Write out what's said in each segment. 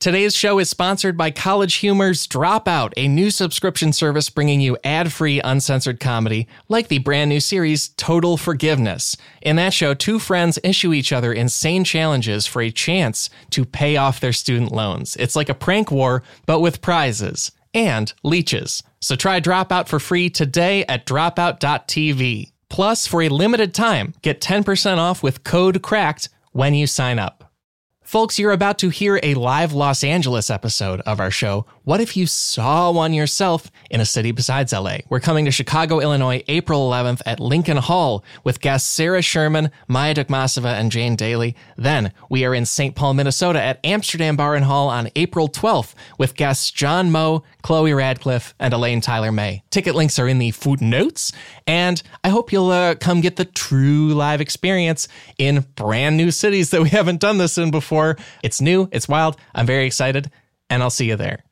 Today's show is sponsored by College Humor's Dropout, a new subscription service bringing you ad-free, uncensored comedy, like the brand new series Total Forgiveness. In that show, two friends issue each other insane challenges for a chance to pay off their student loans. It's like a prank war, but with prizes and leeches. So try Dropout for free today at dropout.tv. Plus, for a limited time, get 10% off with code CRACKED when you sign up. Folks, you're about to hear a live Los Angeles episode of our show, What If You Saw One Yourself in a City Besides LA? We're coming to Chicago, Illinois, April 11th at Lincoln Hall with guests Sarah Sherman, Maya Dukmasova, and Jane Daly. Then we are in St. Paul, Minnesota at Amsterdam Bar and Hall on April 12th with guests John Moe, Chloe Radcliffe, and Elaine Tyler May. Ticket links are in the footnotes, and I hope you'll come get the true live experience in brand new cities that we haven't done this in before. It's new, it's wild, I'm very excited, and I'll see you there.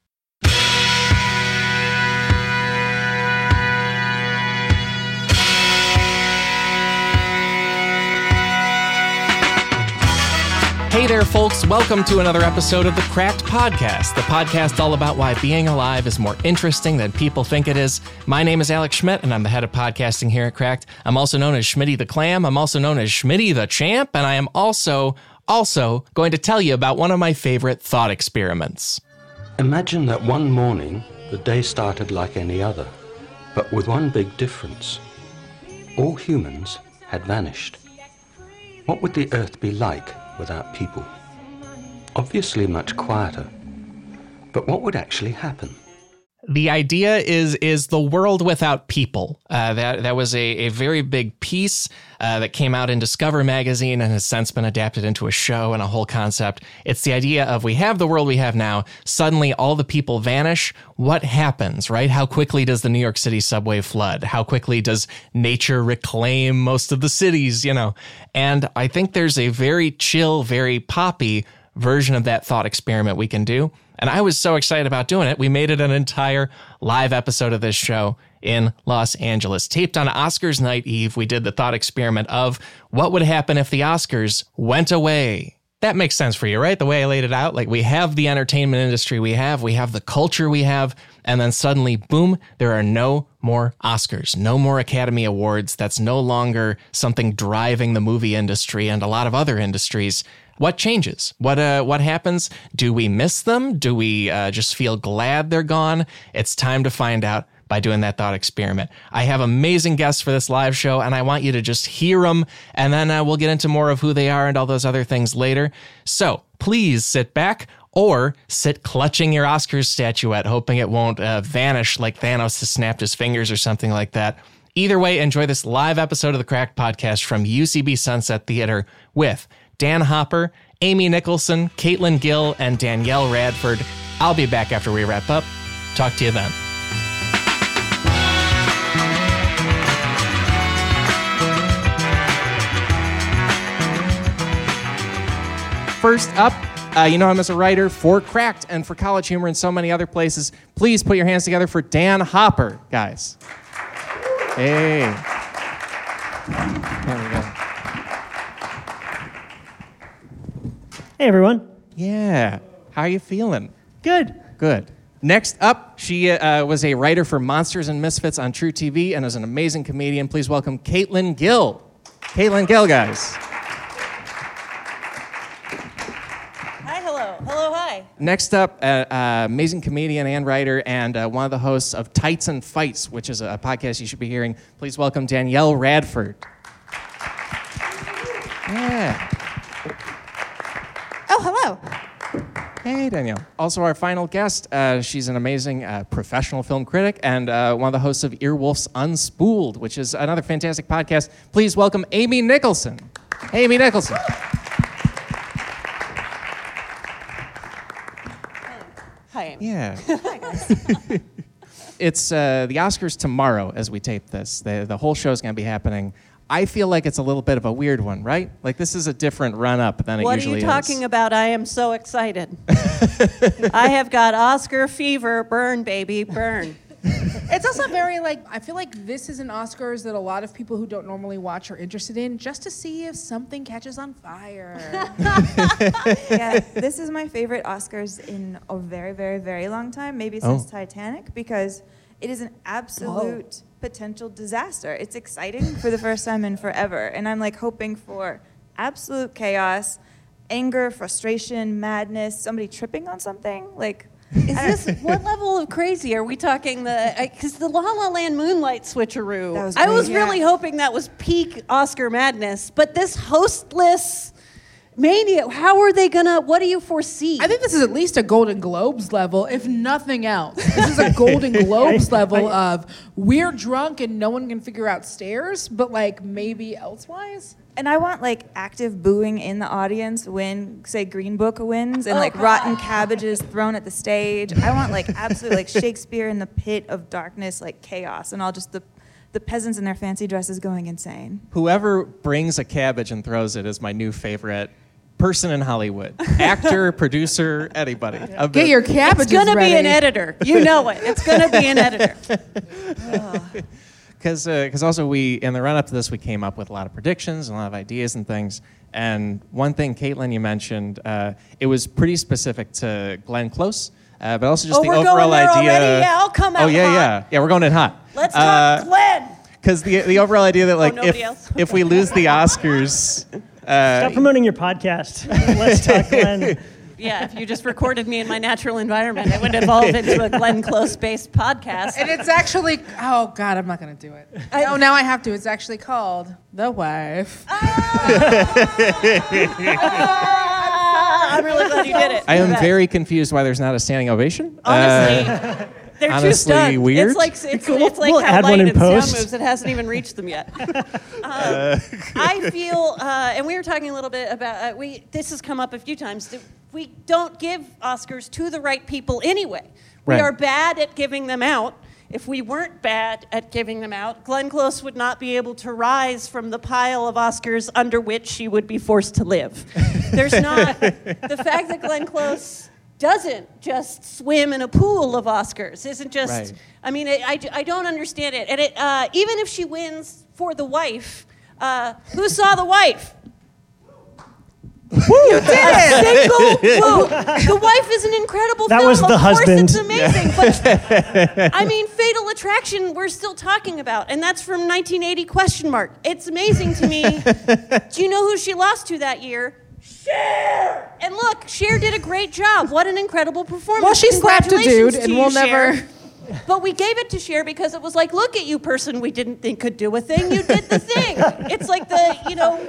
Hey there, folks. Welcome to another episode of the Cracked Podcast, the podcast all about why being alive is more interesting than people think it is. My name is Alex Schmidt, and I'm the head of podcasting here at Cracked. I'm also known as Schmitty the Clam. I'm also known as Schmitty the Champ, and I am also going to tell you about one of my favorite thought experiments. Imagine that one morning, the day started like any other, but with one big difference. All humans had vanished. What would the Earth be like without people? Obviously much quieter, but what would actually happen? The idea is the world without people. That was a very big piece that came out in Discover magazine and has since been adapted into a show and a whole concept. It's the idea of we have the world we have now. Suddenly all the people vanish. What happens, right? How quickly does the New York City subway flood? How quickly does nature reclaim most of the cities, you know? And I think there's a very chill, very poppy version of that thought experiment we can do. And I was so excited about doing it. We made it an entire live episode of this show in Los Angeles. Taped on Oscars night eve, we did the thought experiment of what would happen if the Oscars went away. That makes sense for you, right? The way I laid it out, like we have the entertainment industry we have the culture we have, and then suddenly, boom, there are no more Oscars, no more Academy Awards. That's no longer something driving the movie industry and a lot of other industries. What changes? What happens? Do we miss them? Do we just feel glad they're gone? It's time to find out by doing that thought experiment. I have amazing guests for this live show, and I want you to just hear them, and then we'll get into more of who they are and all those other things later. So please sit back or sit clutching your Oscars statuette, hoping it won't vanish like Thanos has snapped his fingers or something like that. Either way, enjoy this live episode of the Cracked Podcast from UCB Sunset Theater with Dan Hopper, Amy Nicholson, Caitlin Gill, and Danielle Radford. I'll be back after we wrap up. Talk to you then. First up, you know him as a writer for Cracked and for College Humor and so many other places. Please put your hands together for Dan Hopper, guys. Hey. There we go. Hey, everyone. Yeah. How are you feeling? Good. Next up, she was a writer for Monsters and Misfits on True TV and is an amazing comedian. Please welcome Caitlin Gill. Caitlin Gill, guys. Hi, hello. Hello, hi. Next up, amazing comedian and writer and one of the hosts of Tights and Fights, which is a podcast you should be hearing. Please welcome Danielle Radford. Yeah. Oh, hello. Hey, Danielle. Also our final guest, she's an amazing professional film critic and one of the hosts of Earwolf's Unspooled, which is another fantastic podcast. Please welcome Amy Nicholson. Hey, Amy Nicholson. Hi, Amy. Yeah. Hi, guys. It's the Oscars tomorrow as we tape this. The whole show's going to be happening. I feel like it's a little bit of a weird one, right? Like, this is a different run-up than it usually is. What are you talking about? I am so excited. I have got Oscar fever. Burn, baby, burn. It's also very, like, I feel like this is an Oscars that a lot of people who don't normally watch are interested in, just to see if something catches on fire. Yeah, this is my favorite Oscars in a very, very, very long time, maybe since Titanic, because it is an absolute potential disaster. It's exciting for the first time in forever, and I'm, like, hoping for absolute chaos, anger, frustration, madness, somebody tripping on something, like... Is this what level of crazy are we talking? Because the La La Land Moonlight switcheroo. That was great, I was really hoping that was peak Oscar madness, but this hostless mania. How are they gonna? What do you foresee? I think this is at least a Golden Globes level, if nothing else. This is a Golden Globes level of we're drunk and no one can figure out stairs, but like maybe elsewise. And I want, like, active booing in the audience when, say, Green Book wins and, like, rotten cabbages thrown at the stage. I want, like, absolute, like, Shakespeare in the pit of darkness, like, chaos, and all just the peasants in their fancy dresses going insane. Whoever brings a cabbage and throws it is my new favorite person in Hollywood. Actor, producer, anybody. Get your cabbages ready. It's going to be an editor. You know it. It's going to be an editor. Because also we, in the run-up to this, we came up with a lot of predictions and a lot of ideas and things. And one thing, Caitlin, you mentioned, it was pretty specific to Glenn Close, but also just the overall idea. Already? Yeah, I'll come out hot. Yeah, we're going in hot. Let's talk Glenn. Because the overall idea that, like, if we lose the Oscars... Stop promoting your podcast. Let's talk Glenn. Yeah, if you just recorded me in my natural environment, it would evolve into a Glenn Close-based podcast. And it's actually, I'm not going to do it. Now I have to. It's actually called The Wife. I'm really glad you did it. I am very confused why there's not a standing ovation. Honestly, they're too stunned. Weird. It's like we'll how light and sound moves. It hasn't even reached them yet. I feel, and we were talking a little bit about, this has come up a few times, we don't give Oscars to the right people anyway. We are bad at giving them out. If we weren't bad at giving them out, Glenn Close would not be able to rise from the pile of Oscars under which she would be forced to live. There's not... The fact that Glenn Close doesn't just swim in a pool of Oscars isn't just... Right. I mean, I don't understand it. And even if she wins for The Wife, who saw The Wife? Woo. You did it! Single vote. The Wife is an incredible film. That was the husband. Of course it's amazing. But I mean, Fatal Attraction, we're still talking about. And that's from 1980 ? It's amazing to me. Do you know who she lost to that year? Cher! And look, Cher did a great job. What an incredible performance. Well, she slapped a dude and we'll never... But we gave it to Cher because it was like, look at you, person we didn't think could do a thing. You did the thing. It's like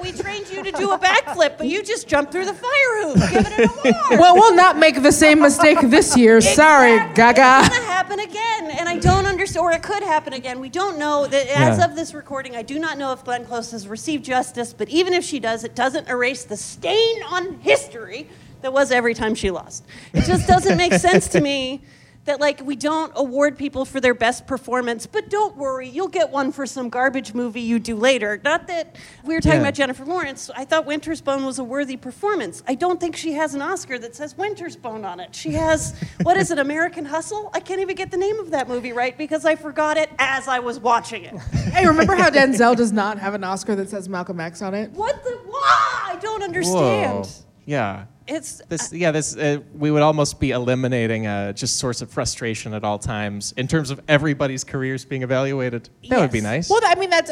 we trained you to do a backflip, but you just jumped through the fire hose. Give it an award. Well, we'll not make the same mistake this year. Exactly. Sorry, Gaga. It's going to happen again, and I don't understand, or it could happen again. We don't know. As of this recording, I do not know if Glenn Close has received justice, but even if she does, it doesn't erase the stain on history that was every time she lost. It just doesn't make sense to me. That, like, we don't award people for their best performance, but don't worry, you'll get one for some garbage movie you do later. Not that we were talking about Jennifer Lawrence. I thought Winter's Bone was a worthy performance. I don't think she has an Oscar that says Winter's Bone on it. She has, what is it, American Hustle? I can't even get the name of that movie right because I forgot it as I was watching it. Hey, remember how Denzel does not have an Oscar that says Malcolm X on it? Why? I don't understand. Whoa. Yeah. We would almost be eliminating just source of frustration at all times in terms of everybody's careers being evaluated. That would be nice. Well, I mean, that's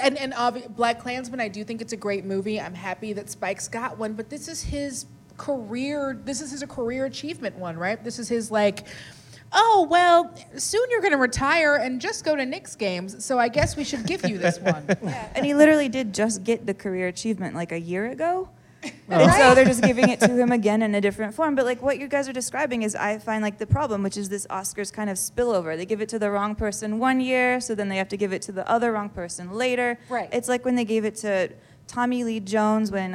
Black Klansman, I do think it's a great movie. I'm happy that Spike's got one, but this is his career. This is his career achievement one, right? This is his soon you're going to retire and just go to Knicks games, so I guess we should give you this one. Yeah. And he literally did just get the career achievement like a year ago. And so they're just giving it to him again in a different form. But, like, what you guys are describing is, I find, like, the problem, which is this Oscars kind of spillover. They give it to the wrong person one year, so then they have to give it to the other wrong person later. Right. It's like when they gave it to Tommy Lee Jones when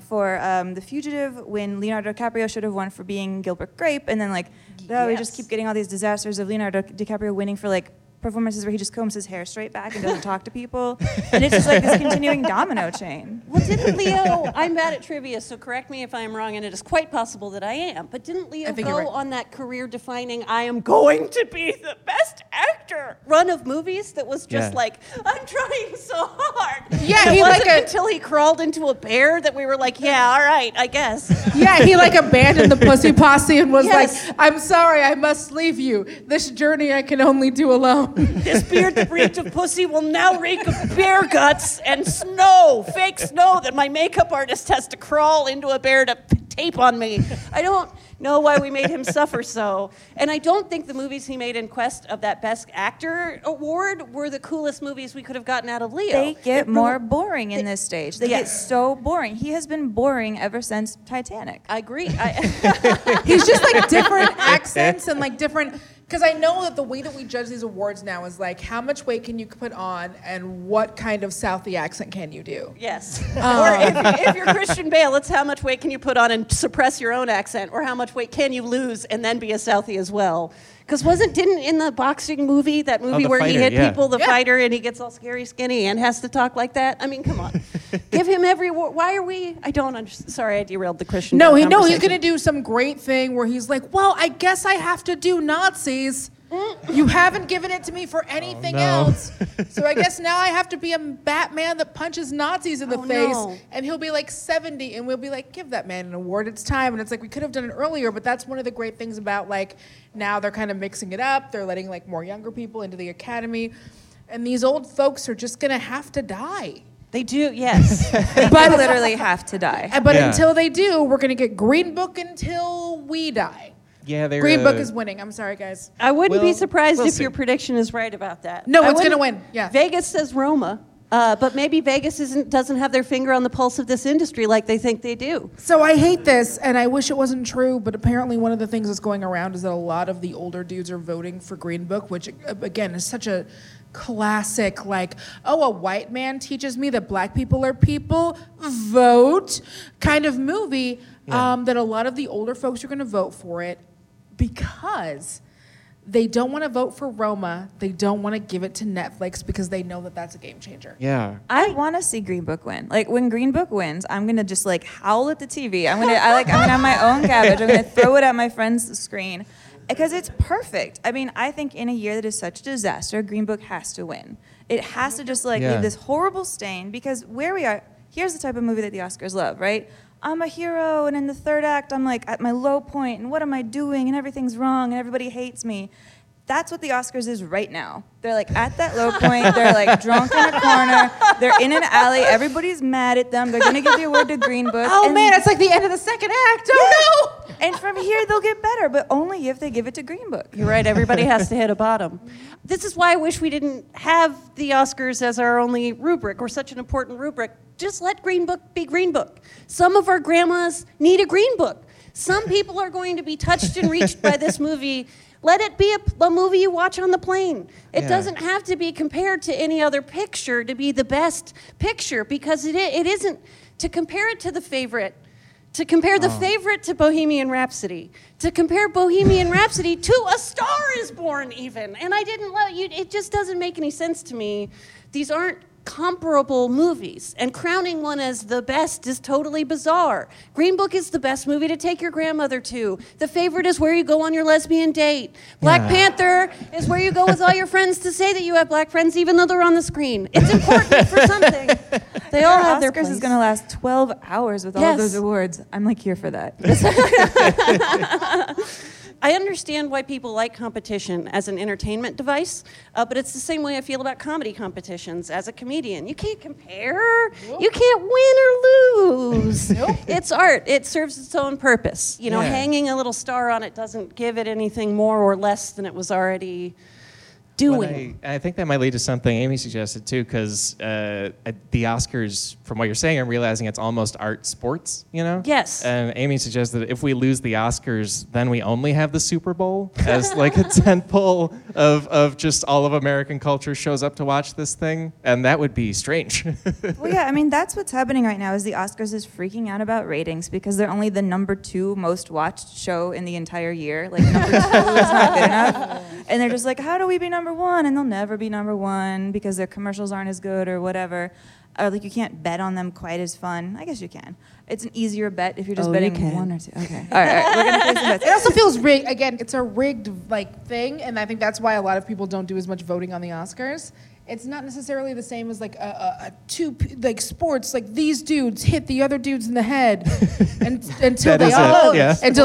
for The Fugitive, when Leonardo DiCaprio should have won for being Gilbert Grape, and then, like, we just keep getting all these disasters of Leonardo DiCaprio winning for, like, performances where he just combs his hair straight back and doesn't talk to people. And it's just like this continuing domino chain. Well, didn't Leo... I'm bad at trivia, so correct me if I'm wrong, and it is quite possible that I am, but didn't Leo go on that career-defining, I am going to be the best actor after run of movies that was just like, I'm trying so hard. Yeah, and he until he crawled into a bear that we were like, yeah, all right, I guess. Yeah, he like abandoned the Pussy Posse and was like, I'm sorry, I must leave you. This journey I can only do alone. This beard that reeked of pussy will now reek of bear guts and snow, fake snow that my makeup artist has to crawl into a bear to tape on me. I don't know why we made him suffer so. And I don't think the movies he made in quest of that Best Actor award were the coolest movies we could have gotten out of Leo. They get more boring in this stage. They get so boring. He has been boring ever since Titanic. I agree. He's just like different accents and like different... Because I know that the way that we judge these awards now is like, how much weight can you put on and what kind of Southie accent can you do? Yes. Or if you're Christian Bale, it's how much weight can you put on and suppress your own accent, or how much weight can you lose and then be a Southie as well? Because didn't in the boxing movie, that movie where fighter, he hit people, the fighter, and he gets all scary skinny and has to talk like that? I mean, come on. Give him every award. Why are we? I don't understand. Sorry, I derailed the Christian Bale conversation. No, he's going to do some great thing where he's like, well, I guess I have to do Nazis. You haven't given it to me for anything else. So I guess now I have to be a Batman that punches Nazis in the face. No. And he'll be like 70 and we'll be like, give that man an award. It's time. And it's like, we could have done it earlier, but that's one of the great things about like now they're kind of mixing it up. They're letting like more younger people into the Academy. And these old folks are just going to have to die. They do, yes. They literally have to die. But until they do, we're going to get Green Book until we die. Yeah, Green Book is winning. I'm sorry, guys. I wouldn't be surprised if your prediction is right about that. No, it's going to win. Yeah. Vegas says Roma, but maybe Vegas doesn't have their finger on the pulse of this industry like they think they do. So I hate this, and I wish it wasn't true, but apparently one of the things that's going around is that a lot of the older dudes are voting for Green Book, which, again, is such a classic, like, oh, a white man teaches me that black people are people, vote kind of movie, that a lot of the older folks are going to vote for it. Because they don't want to vote for Roma. They don't want to give it to Netflix because they know that that's a game changer. Yeah. I want to see Green Book win. Like, when Green Book wins, I'm going to just, like, howl at the TV. I'm going to have my own cabbage. I'm going to throw it at my friend's screen because it's perfect. I mean, I think in a year that is such a disaster, Green Book has to win. It has to just, like, leave this horrible stain because where we are, here's the type of movie that the Oscars love, right? I'm a hero, and in the third act, I'm like at my low point, and what am I doing, and everything's wrong, and everybody hates me. That's what the Oscars is right now. They're like at that low point, they're like drunk in a corner, they're in an alley, everybody's mad at them, they're gonna give the award to Green Book. Oh man, it's like the end of the second act, oh no! And from here, they'll get better, but only if they give it to Green Book. You're right, everybody has to hit a bottom. This is why I wish we didn't have the Oscars as our only rubric, or such an important rubric. Just let Green Book be Green Book. Some of our grandmas need a Green Book. Some people are going to be touched and reached by this movie. Let it be a movie you watch on the plane. It doesn't have to be compared to any other picture to be the best picture, because it isn't. To compare it to The Favourite, to compare The Favourite to Bohemian Rhapsody, to compare Bohemian Rhapsody to A Star Is Born even. And I didn't love you. It just doesn't make any sense to me. These aren't comparable movies, and crowning one as the best is totally bizarre. Green Book is the best movie to take your grandmother to. The Favourite is where you go on your lesbian date. Black Panther is where you go with all your friends to say that you have black friends even though they're on the screen. It's important for something. They all have their place. Oscars is going to last 12 hours with all of those awards. I'm like here for that. I understand why people like competition as an entertainment device, but it's the same way I feel about comedy competitions as a comedian. You can't compare. Nope. You can't win or lose. Nope. It's art. It serves its own purpose. You know, hanging a little star on it doesn't give it anything more or less than it was already doing. I think that might lead to something Amy suggested, too, because the Oscars, from what you're saying, I'm realizing it's almost art sports, you know? Yes. And Amy suggested that if we lose the Oscars, then we only have the Super Bowl as like a tentpole of just all of American culture shows up to watch this thing, and that would be strange. Well, yeah, I mean, that's what's happening right now is the Oscars is freaking out about ratings because they're only the number 2 most watched show in the entire year. Like, number 2 is not good enough. And they're just like, how do we be number 1? And they'll never be number 1 because their commercials aren't as good or whatever. or like you can't bet on them quite as fun. I guess you can. It's an easier bet if you're just betting one or two. Okay. All right. We're gonna play some bets. It also feels rigged. Again, it's a rigged like thing, and I think that's why a lot of people don't do as much voting on the Oscars. It's not necessarily the same as like a two like sports, like these dudes hit the other dudes in the head until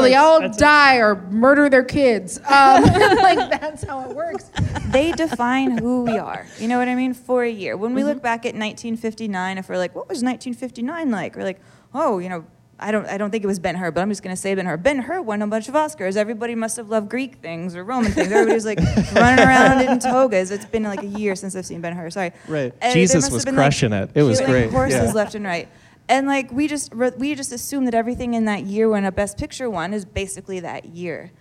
they all die or murder their kids. Like that's how it works. They define who we are. You know what I mean? For a year. When we look back at 1959, if we're like, what was 1959 like? We're like, oh, you know, I don't think it was Ben-Hur, but I'm just going to say Ben-Hur. Ben-Hur won a bunch of Oscars. Everybody must have loved Greek things or Roman things. Everybody was like running around in togas. It's been like a year since I've seen Ben-Hur. Sorry. Right. And Jesus was crushing it. It was great. Horses left and right. And like we just assume that everything in that year when a Best Picture won is basically that year.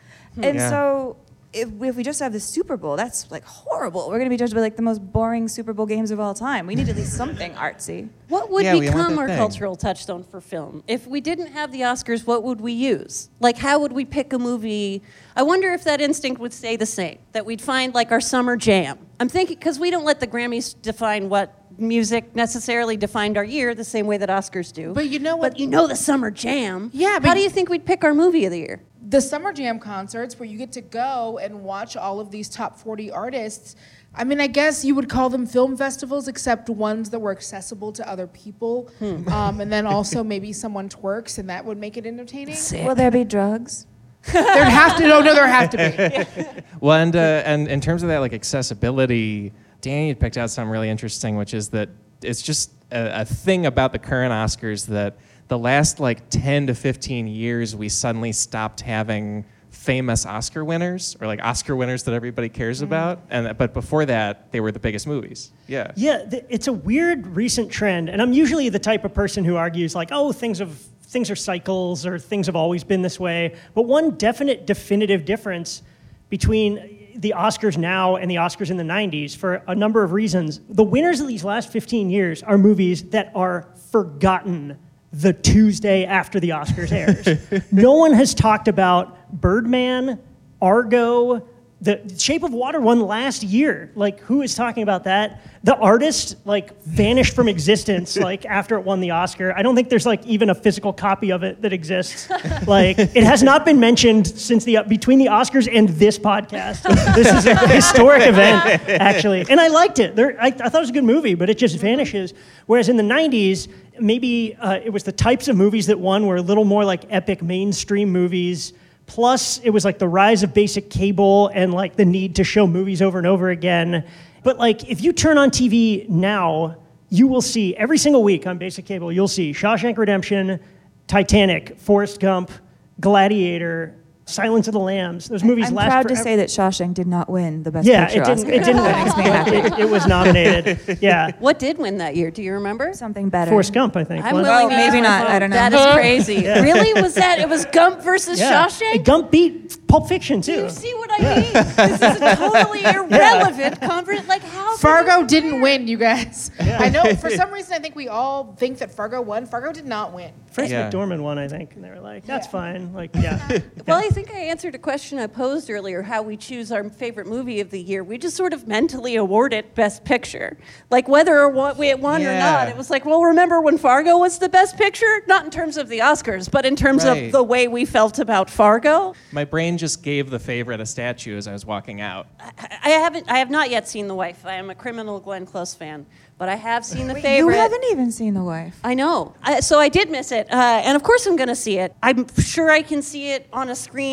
And so if we just have the Super Bowl, that's like horrible. We're going to be judged by like the most boring Super Bowl games of all time. We need at least something artsy. What would become our cultural touchstone for film? If we didn't have the Oscars, what would we use? Like, how would we pick a movie? I wonder if that instinct would stay the same, that we'd find like our Summer Jam. I'm thinking, because we don't let the Grammys define what music necessarily defined our year the same way that Oscars do. But you know what? But you know the Summer Jam. Yeah. But how do you think we'd pick our movie of the year? The Summer Jam concerts where you get to go and watch all of these top 40 artists. I mean, I guess you would call them film festivals, except ones that were accessible to other people. And then also maybe someone twerks, and that would make it entertaining. Sick. Will there be drugs? There have to be. Yeah. Well, and in terms of that, like accessibility, Danny picked out something really interesting, which is that it's just a thing about the current Oscars that the last like 10 to 15 years, we suddenly stopped having famous Oscar winners or like Oscar winners that everybody cares about. But before that, they were the biggest movies. Yeah. Yeah, it's a weird recent trend. And I'm usually the type of person who argues like, oh, things are cycles or things have always been this way. But one definitive difference between the Oscars now and the Oscars in the 90s for a number of reasons. The winners of these last 15 years are movies that are forgotten the Tuesday after the Oscars airs. No one has talked about Birdman, Argo, The Shape of Water won last year. Like, who is talking about that? The Artist, like, vanished from existence, like, after it won the Oscar. I don't think there's, like, even a physical copy of it that exists. Like, it has not been mentioned since between the Oscars and this podcast. This is a historic event, actually. And I liked it. I thought it was a good movie, but it just vanishes. Whereas in the 90s, maybe it was the types of movies that won were a little more, like, epic mainstream movies. Plus, it was like the rise of basic cable and like the need to show movies over and over again. But like, if you turn on TV now, you will see every single week on basic cable, you'll see Shawshank Redemption, Titanic, Forrest Gump, Gladiator, Silence of the Lambs. Those movies I'm proud to say that Shawshank did not win the Best Picture Oscar. Yeah, it didn't win. It was nominated. Yeah. What did win that year? Do you remember? Something better. Forrest Gump, I think. Maybe not. I don't know. That is crazy. Yeah. Really? Was that? It was Gump versus Shawshank? Gump beat Pulp Fiction, too. Do you see what I mean? This is a totally irrelevant conversation. Like, how Fargo didn't win, you guys. Yeah. I know. For some reason, I think we all think that Fargo won. Fargo did not win. Frances McDormand won, I think. And they were like, that's fine. Like, Well, I think I answered a question I posed earlier, how we choose our favorite movie of the year. We just sort of mentally award it Best Picture. Like, whether or what we won or not, it was like, well, remember when Fargo was the Best Picture? Not in terms of the Oscars, but in terms of the way we felt about Fargo. My brain just gave The Favourite a statue as I was walking out. I have not yet seen The Wife. I am a criminal Glenn Close fan. But I have seen The Favourite. You haven't even seen The Wife. I know. So I did miss it. And of course I'm going to see it. I'm sure I can see it on a screen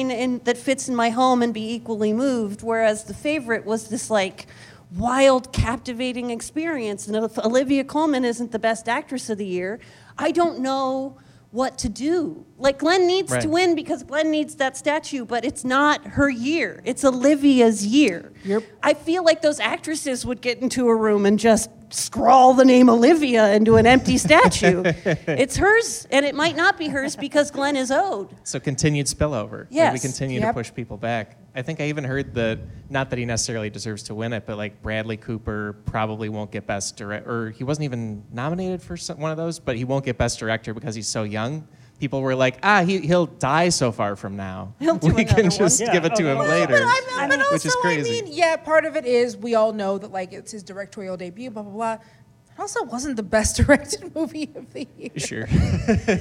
that fits in my home and be equally moved, whereas The Favourite was this, like, wild, captivating experience. And if Olivia Colman isn't the Best Actress of the Year, I don't know what to do. Like, Glenn needs to win because Glenn needs that statue, but it's not her year. It's Olivia's year. Yep. I feel like those actresses would get into a room and just scrawl the name Olivia into an empty statue. It's hers, and it might not be hers because Glenn is owed. So continued spillover. Yes. Like we continue to push people back. I think I even heard that, not that he necessarily deserves to win it, but like Bradley Cooper probably won't get Best Director, or he wasn't even nominated for one of those, but he won't get Best Director because he's so young. People were like, he'll die so far from now. We can just give it to him later, which is crazy. I mean, part of it is we all know that like it's his directorial debut, blah, blah, blah. It also wasn't the best directed movie of the year. Sure.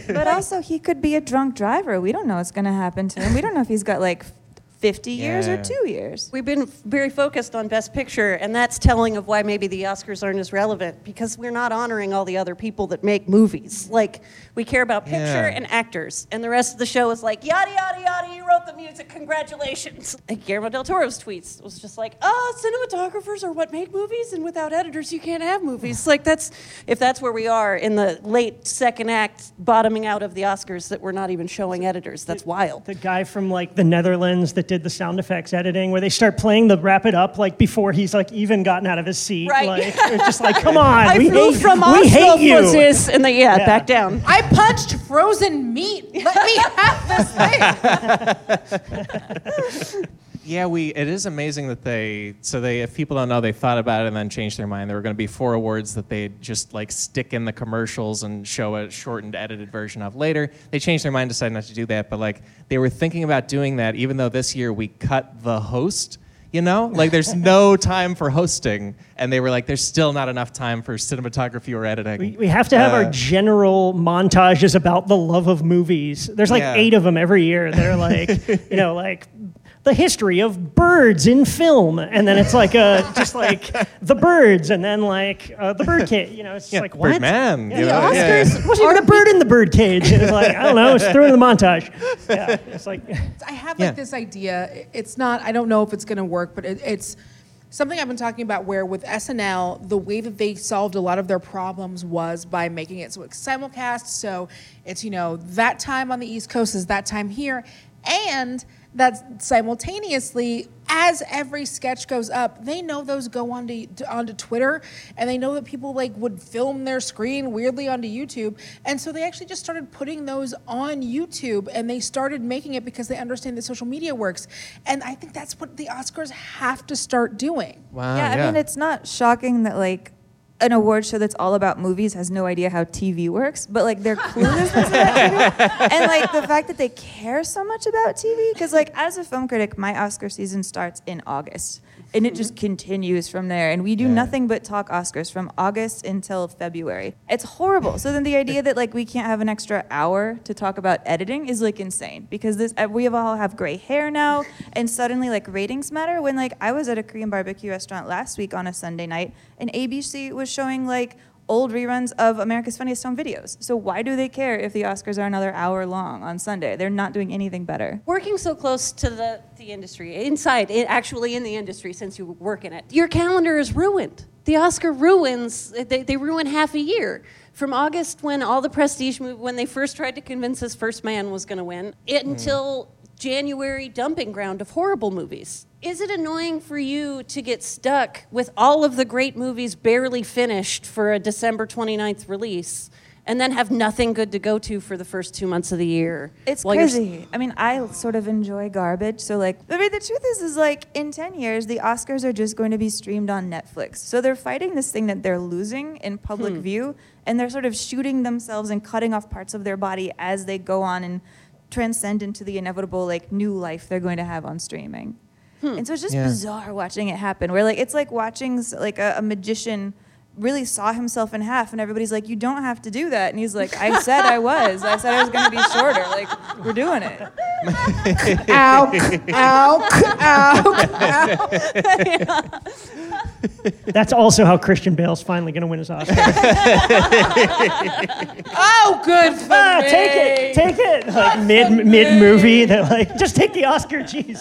But also, he could be a drunk driver. We don't know what's going to happen to him. We don't know if he's got, like, 50 years or 2 years. We've been very focused on Best Picture, and that's telling of why maybe the Oscars aren't as relevant, because we're not honoring all the other people that make movies. Like, we care about picture and actors, and the rest of the show is like, yada, yada, yada, you wrote the music, congratulations. Like Guillermo del Toro's tweets was just like, oh, cinematographers are what make movies, and without editors, you can't have movies. Like, that's, if that's where we are in the late second act, bottoming out of the Oscars, that we're not even showing editors, that's wild. The guy from, like, the Netherlands that did the sound effects editing, where they start playing the wrap it up like before he's like even gotten out of his seat. Right. Like, it's just like, come on, I flew from Oslo for this, and then back down. I punched frozen meat. Let me have this thing. It is amazing that they if people don't know, they thought about it and then changed their mind. There were going to be 4 awards that they just like stick in the commercials and show a shortened, edited version of later. They changed their mind, decided not to do that, but like they were thinking about doing that, even though this year we cut the host. You know, like there's no time for hosting, and they were like, there's still not enough time for cinematography or editing. We have to have our general montages about the love of movies. There's like 8 of them every year. They're like, you know, like the history of birds in film, and then it's like just like the birds, and then like the bird cage. You know, it's just like what? Birdman. Yeah, the Oscars. Yeah. What a bird in the bird cage. It's like, I don't know. It's through in the montage. Yeah, it's like I have like this idea. It's not. I don't know if it's gonna work, but it's something I've been talking about. Where with SNL, the way that they solved a lot of their problems was by making it so it's simulcast. So it's, you know, that time on the East Coast is that time here, and that simultaneously, as every sketch goes up, they know those go onto Twitter, and they know that people like would film their screen weirdly onto YouTube, and so they actually just started putting those on YouTube, and they started making it because they understand that social media works, and I think that's what the Oscars have to start doing. Wow. I mean, it's not shocking that like an award show that's all about movies has no idea how TV works, but like they're clueless to that TV. And like the fact that they care so much about TV, because like as a film critic, my Oscar season starts in August, and it just continues from there. And we do nothing but talk Oscars from August until February. It's horrible. So then the idea that like we can't have an extra hour to talk about editing is like insane, because this we all have gray hair now, and suddenly like ratings matter. When like I was at a Korean barbecue restaurant last week on a Sunday night, and ABC was showing like old reruns of America's Funniest Home Videos. So why do they care if the Oscars are another hour long on Sunday? They're not doing anything better. Working so close to the industry, actually in the industry, since you work in it, your calendar is ruined. The Oscar ruins, they ruin half a year. From August, when all the prestige moved, when they first tried to convince us First Man was going to win, until January, dumping ground of horrible movies. Is it annoying for you to get stuck with all of the great movies barely finished for a December 29th release, and then have nothing good to go to for the first 2 months of the year? It's crazy. I mean, I sort of enjoy garbage, so like, I mean, the truth is like, in 10 years, the Oscars are just going to be streamed on Netflix. So they're fighting this thing that they're losing in public view, and they're sort of shooting themselves and cutting off parts of their body as they go on and transcend into the inevitable like new life they're going to have on streaming. And so it's just bizarre watching it happen, where like it's like watching like a magician really saw himself in half, and everybody's like, you don't have to do that, and he's like, I said I was going to be shorter, like, we're doing it. Ouch, ouch, ouch. That's also how Christian Bale's finally going to win his Oscar. Oh, good for me. Take it. Like mid movie, they're like, just take the Oscar, jeez.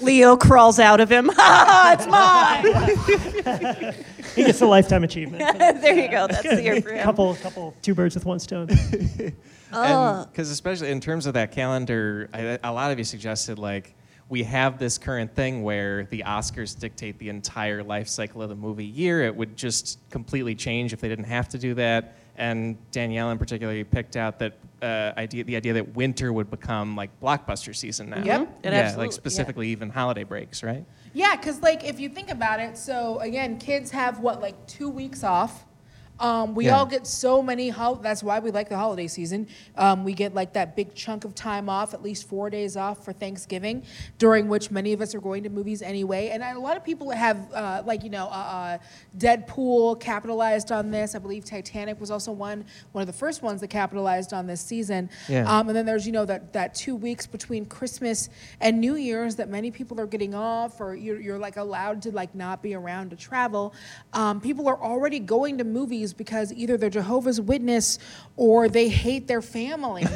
Leo crawls out of him. Ha, it's mine. He gets a lifetime achievement. There you go. That's the year for him. Couple, two birds with one stone. Because especially in terms of that calendar, a lot of you suggested like we have this current thing where the Oscars dictate the entire life cycle of the movie year. It would just completely change if they didn't have to do that. And Danielle in particular picked out that the idea that winter would become like blockbuster season now. Yep. Like specifically even holiday breaks, right? Yeah, because like if you think about it, so again, kids have 2 weeks off We all get so many, that's why we like the holiday season. We get like that big chunk of time off, at least 4 days off for Thanksgiving, during which many of us are going to movies anyway. And a lot of people have, Deadpool capitalized on this. I believe Titanic was also one of the first ones that capitalized on this season. Yeah. And then there's, that 2 weeks between Christmas and New Year's that many people are getting off, or you're like allowed to like not be around to travel. People are already going to movies because either they're Jehovah's Witness or they hate their family.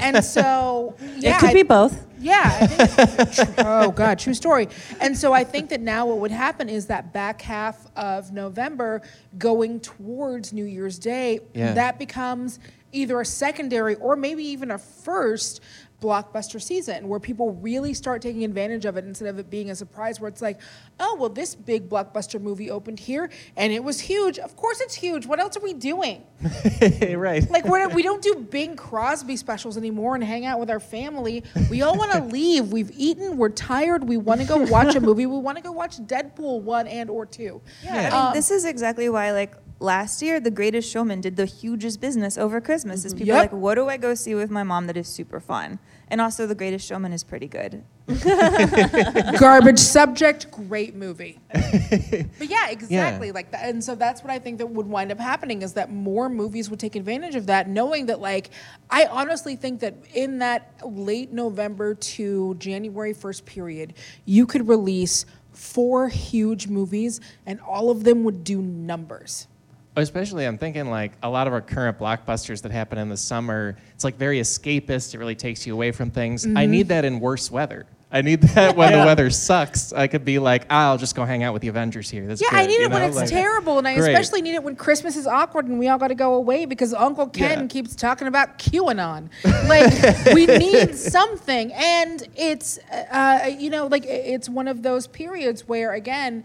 And so, yeah. It could be both. Yeah. I think oh, God, true story. And so I think that now what would happen is that back half of November going towards New Year's Day, that becomes either a secondary or maybe even a first blockbuster season where people really start taking advantage of it instead of it being a surprise where it's like, oh, well, this big blockbuster movie opened here and it was huge. Of course it's huge. What else are we doing? Right. Like, we don't do Bing Crosby specials anymore and hang out with our family. We all want to leave. We've eaten. We're tired. We want to go watch a movie. We want to go watch Deadpool 1 and or 2. Yeah. I mean, this is exactly why, like, last year, The Greatest Showman did the hugest business over Christmas. Mm-hmm. Is people are like, what do I go see with my mom that is super fun? And also, The Greatest Showman is pretty good. Garbage subject, great movie. But yeah, exactly. Yeah. Like that. And so that's what I think that would wind up happening is that more movies would take advantage of that, knowing that, like, I honestly think that in that late November to January 1st period, you could release 4 huge movies, and all of them would do numbers. Especially, I'm thinking, like, a lot of our current blockbusters that happen in the summer, it's, like, very escapist. It really takes you away from things. Mm-hmm. I need that in worse weather. I need that when the weather sucks. I could be like, I'll just go hang out with the Avengers here. That's good. I need it when it's terrible, and I especially need it when Christmas is awkward and we all got to go away because Uncle Ken keeps talking about QAnon. Like, we need something, and it's, it's one of those periods where, again,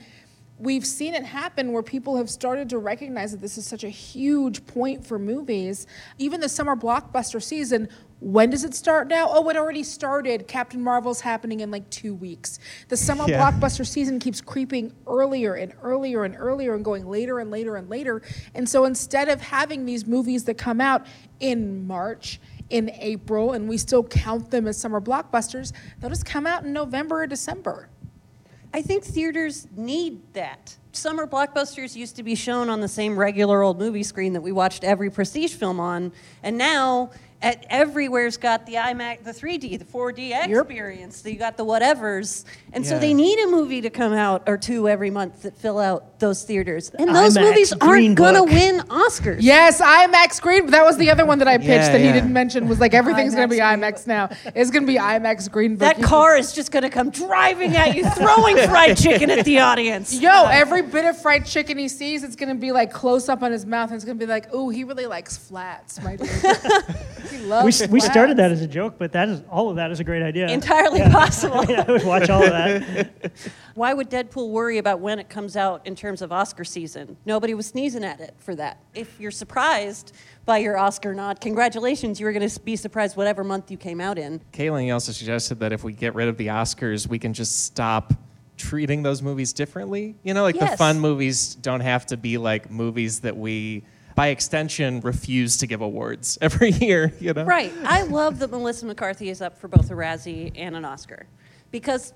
we've seen it happen where people have started to recognize that this is such a huge point for movies. Even the summer blockbuster season, when does it start now? Oh, it already started. Captain Marvel's happening in like 2 weeks. The summer blockbuster season keeps creeping earlier and earlier and earlier and going later and later and later. And so instead of having these movies that come out in March, in April, and we still count them as summer blockbusters, they'll just come out in November or December. I think theaters need that. Summer blockbusters used to be shown on the same regular old movie screen that we watched every prestige film on, and now everywhere's got the IMAX, the 3D, the 4D experience. You got the whatevers, and so they need a movie to come out or two every month that fill out those theaters. And those IMAX movies aren't gonna win Oscars. Yes, IMAX Green. That was the other one that I pitched he didn't mention. Was like everything's gonna be IMAX now. It's gonna be IMAX Green Book. That car is just gonna come driving at you, throwing fried chicken at the audience. Yo, every bit of fried chicken he sees, it's gonna be like close up on his mouth, and it's gonna be like, ooh, he really likes flats, my dude. He loves flats. We started that as a joke, but all of that is a great idea. Entirely possible. I would watch all of that. Why would Deadpool worry about when it comes out in terms of Oscar season? Nobody was sneezing at it for that. If you're surprised by your Oscar nod, congratulations, you were going to be surprised whatever month you came out in. Caitlin also suggested that if we get rid of the Oscars, we can just stop treating those movies differently. The fun movies don't have to be like movies that we, by extension, refuse to give awards every year, Right. I love that Melissa McCarthy is up for both a Razzie and an Oscar because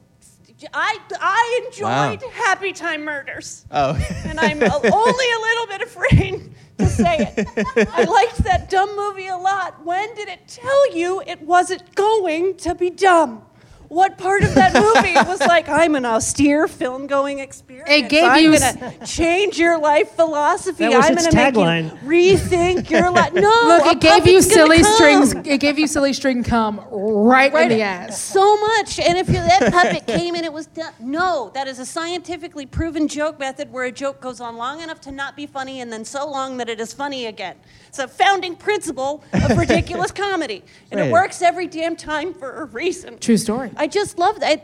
I enjoyed Happy Time Murders. Oh. And I'm only a little bit afraid to say it. I liked that dumb movie a lot. When did it tell you it wasn't going to be dumb? What part of that movie was like, I'm an austere film-going experience. It gave you going to change your life philosophy. That was its tagline. Rethink your life. No, look, it gave you silly strings. It gave you silly string cum right in the ass. So much. And if that puppet came and it was done. No, that is a scientifically proven joke method where a joke goes on long enough to not be funny and then so long that it is funny again. It's a founding principle of ridiculous comedy. And it works every damn time for a reason. True story. I just love that.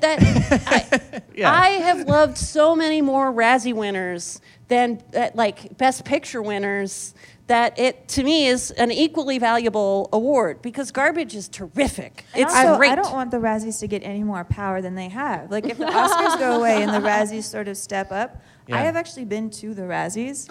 I have loved so many more Razzie winners than Best Picture winners that it, to me, is an equally valuable award because garbage is terrific. It's great. I don't want the Razzies to get any more power than they have. Like, if the Oscars go away and the Razzies sort of step up, I have actually been to the Razzies.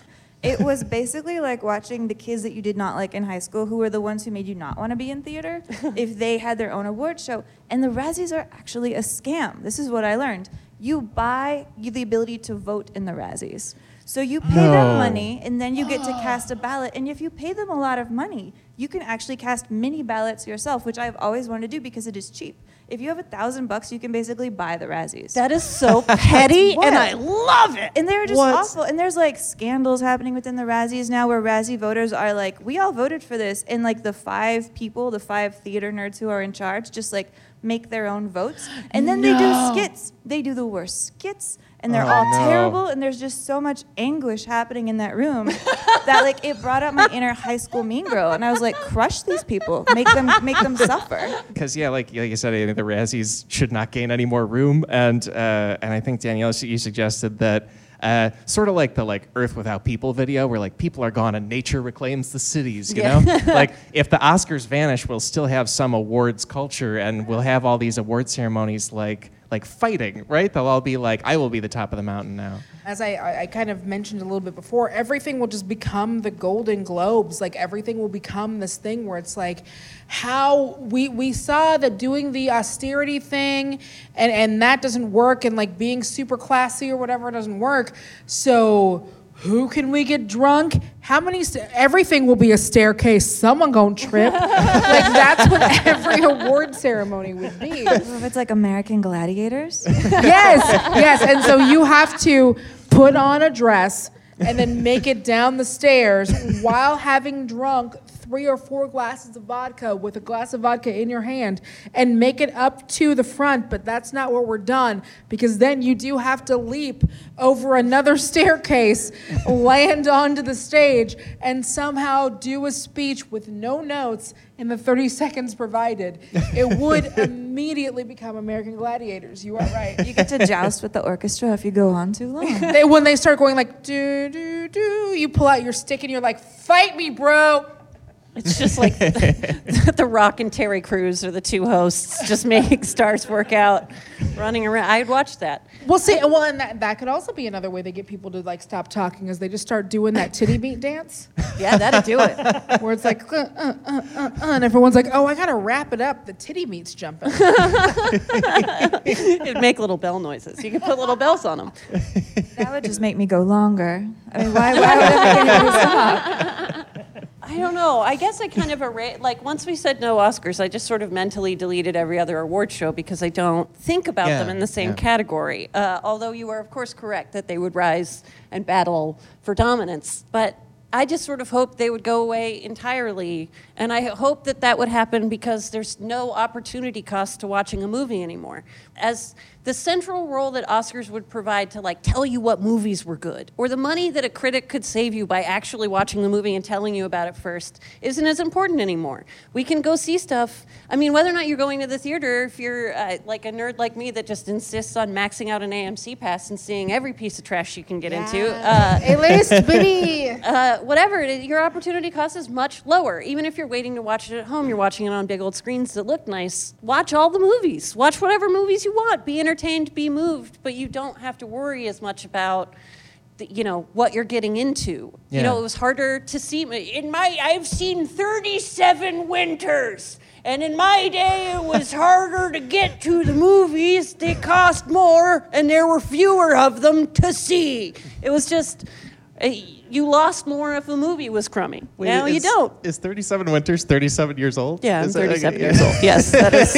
It was basically like watching the kids that you did not like in high school, who were the ones who made you not want to be in theater, if they had their own award show. And the Razzies are actually a scam. This is what I learned. You buy the ability to vote in the Razzies. So you pay them money, and then you get to cast a ballot. And if you pay them a lot of money, you can actually cast mini ballots yourself, which I've always wanted to do because it is cheap. If you have $1,000 bucks, you can basically buy the Razzies. That is so petty, and I love it. And they're just awful. And there's like scandals happening within the Razzies now, where Razzie voters are like, "We all voted for this," and like the five theater nerds who are in charge, just like make their own votes, and then they do skits. They do the worst skits. And they're all terrible, and there's just so much anguish happening in that room that like it brought out my inner high school mean girl, and I was like, crush these people, make them suffer. Because like you said, I think the Razzies should not gain any more room, and I think Danielle, you suggested that. Sort of like the Earth Without People video, where like people are gone and nature reclaims the cities, you know? Like if the Oscars vanish, we'll still have some awards culture, and we'll have all these award ceremonies like fighting, right? They'll all be like, I will be the top of the mountain now. As I kind of mentioned a little bit before, everything will just become the Golden Globes. Like everything will become this thing where it's like how we saw that doing the austerity thing and that doesn't work, and like being super classy or whatever doesn't work. So who can we get drunk? How many? Everything will be a staircase. Someone gonna trip. That's what every award ceremony would be. If it's like American Gladiators. Yes. And so you have to put on a dress and then make it down the stairs while having drunk 3 or 4 glasses of vodka with a glass of vodka in your hand and make it up to the front, but that's not where we're done, because then you do have to leap over another staircase, land onto the stage, and somehow do a speech with no notes in the 30 seconds provided. It would immediately become American Gladiators. You are right. You get to joust with the orchestra if you go on too long. When they start going like, do, do, do, you pull out your stick and you're like, fight me, bro. It's just like the Rock and Terry Crews are the two hosts, just making stars work out, running around. I'd watch that. And that could also be another way they get people to like stop talking, is they just start doing that titty beat dance. Yeah, that'd do it. Where it's like, and everyone's like, I gotta wrap it up. The titty beat's jumping. It'd make little bell noises. You could put little bells on them. That would just make me go longer. I mean, why would I make anybody stop? I don't know. I guess I kind of once we said no Oscars, I just sort of mentally deleted every other award show because I don't think about them in the same category. Although you are, of course, correct that they would rise and battle for dominance. But I just sort of hoped they would go away entirely. And I hope that would happen because there's no opportunity cost to watching a movie anymore. As the central role that Oscars would provide to tell you what movies were good, or the money that a critic could save you by actually watching the movie and telling you about it first, isn't as important anymore. We can go see stuff. I mean, whether or not you're going to the theater, if you're like a nerd like me that just insists on maxing out an AMC pass and seeing every piece of trash you can get into. A-list, baby! Whatever, your opportunity cost is much lower. Even if you're waiting to watch it at home, you're watching it on big old screens that look nice. Watch all the movies. Watch whatever movies you want. Be entertained, be moved, but you don't have to worry as much about what you're getting into. Yeah. It was harder to see. I've seen 37 winters, and in my day it was harder to get to the movies. They cost more, and there were fewer of them to see. It was just... you lost more if the movie was crummy. Wait, now you don't. Is 37 winters 37 years old? Yeah, I'm 37 years old. Yes, that is.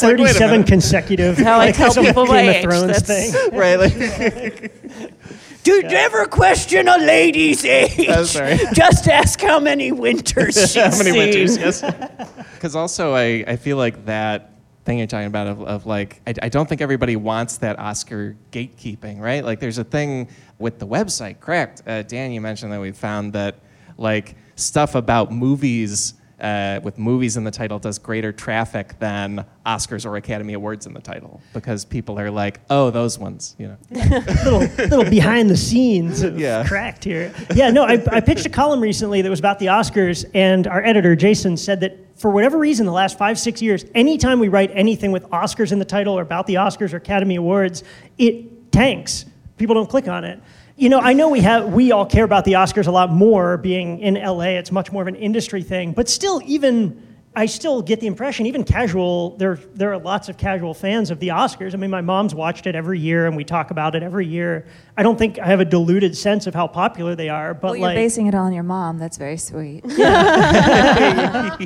37 consecutive. How I tell people my age. Game of Thrones thing. Right. Dude, never question a lady's age. I'm sorry. Just ask how many winters she's seen. How many winters, yes. Because also I feel like that thing you're talking about I don't think everybody wants that Oscar gatekeeping, right? Like there's a thing with the website Cracked. Dan, you mentioned that we found that stuff about movies with movies in the title does greater traffic than Oscars or Academy Awards in the title, because people are like, oh, those ones, little behind the scenes of Cracked here. Yeah, no, I pitched a column recently that was about the Oscars, and our editor, Jason, said that for whatever reason, the last 5-6 years, anytime we write anything with Oscars in the title or about the Oscars or Academy Awards, it tanks. People don't click on it. You know, I know we all care about the Oscars a lot more being in LA. It's much more of an industry thing, but still, I still get the impression, even casual, there are lots of casual fans of the Oscars. I mean, my mom's watched it every year, and we talk about it every year. I don't think I have a diluted sense of how popular they are. But well, you're basing it on your mom. That's very sweet. Yeah.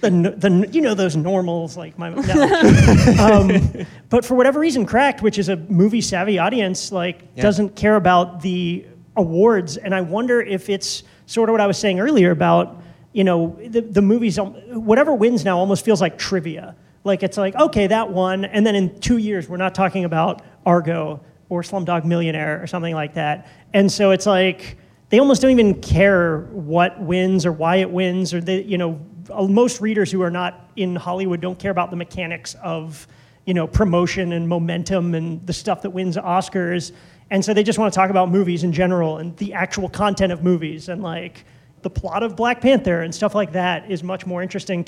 Those normals like my mom. No. But for whatever reason, Cracked, which is a movie-savvy audience, doesn't care about the awards. And I wonder if it's sort of what I was saying earlier about, you know, the movies, whatever wins now almost feels like trivia. Like, it's like, okay, that won, and then in 2 years, we're not talking about Argo or Slumdog Millionaire or something like that. And so it's like, they almost don't even care what wins or why it wins, or they, you know, most readers who are not in Hollywood don't care about the mechanics of, you know, promotion and momentum and the stuff that wins Oscars. And so they just want to talk about movies in general and the actual content of movies, and like, the plot of Black Panther and stuff like that is much more interesting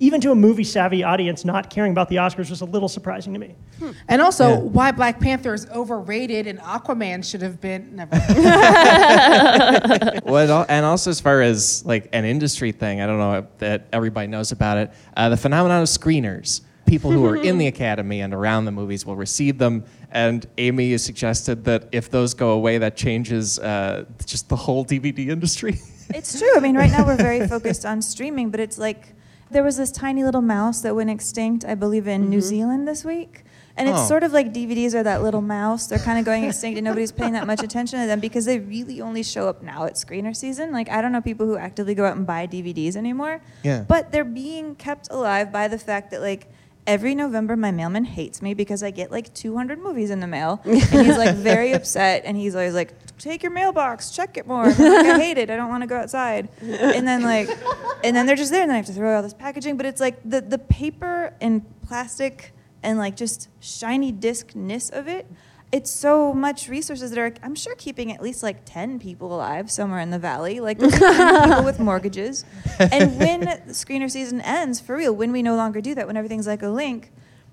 even to a movie-savvy audience. Not caring about the Oscars was a little surprising to me. And also, why Black Panther is overrated and Aquaman should have been... Never. Well, and also as far as like an industry thing, I don't know that everybody knows about it, the phenomenon of screeners. People who are in the Academy and around the movies will receive them. And Amy suggested that if those go away, that changes just the whole DVD industry. It's true. I mean, right now we're very focused on streaming, but it's like there was this tiny little mouse that went extinct, I believe, in New Zealand this week. And it's sort of like DVDs are that little mouse. They're kind of going extinct and nobody's paying that much attention to them because they really only show up now at screener season. Like, I don't know people who actively go out and buy DVDs anymore. Yeah. But they're being kept alive by the fact that, like, every November, my mailman hates me because I get like 200 movies in the mail. And he's like very upset. And he's always like, take your mailbox, check it more. Like, I hate it. I don't want to go outside. And then they're just there. And then I have to throw all this packaging. But it's like the paper and plastic and like just shiny disc-ness of it. It's so much resources that are, I'm sure, keeping at least like 10 people alive somewhere in the valley, like 10 people with mortgages. And when screener season ends, for real, when we no longer do that, when everything's like a link,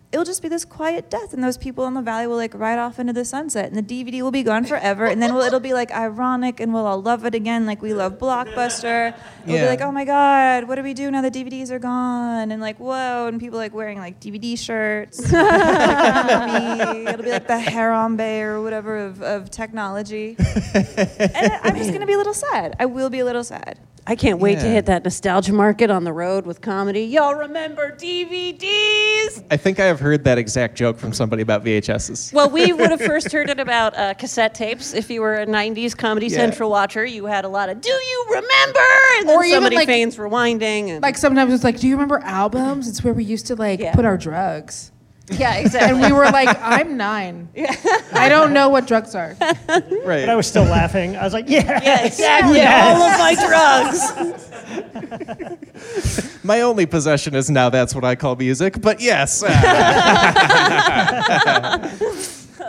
it'll just be this quiet death, and those people in the valley will like ride off into the sunset, and the DVD will be gone forever, and then it'll be like ironic, and we'll all love it again, like we love Blockbuster. We'll be like, oh my God, what do we do now the DVDs are gone? And like, whoa, and people like wearing like DVD shirts. It'll be like the Harambe or whatever of technology. And I'm just gonna be a little sad. I will be a little sad. I can't wait to hit that nostalgia market on the road with comedy. Y'all remember DVDs? I think I have heard that exact joke from somebody about VHSs. Well, we would have first heard it about cassette tapes. If you were a 90s Comedy Central watcher, you had a lot of, do you remember? And then or somebody like, feigns rewinding. And... Like sometimes it's like, do you remember albums? It's where we used to like put our drugs. Yeah, exactly. And we were like, I'm 9. Yeah. I don't know what drugs are. Right. But I was still laughing. I was like, yeah, exactly. Yes. All of my drugs. My only possession is now that's what I call music, but yes.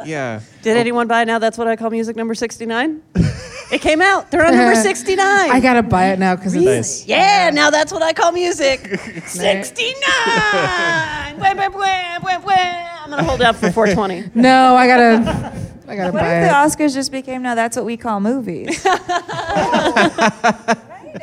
Yeah. Did anyone buy Now That's What I Call Music number 69? It came out. They're on number 69. I got to buy it now because it's nice. Yeah, Now That's What I Call Music. 69. I'm going to hold out for 420. No, I gotta buy it. What if the Oscars just became Now That's What We Call Movies? It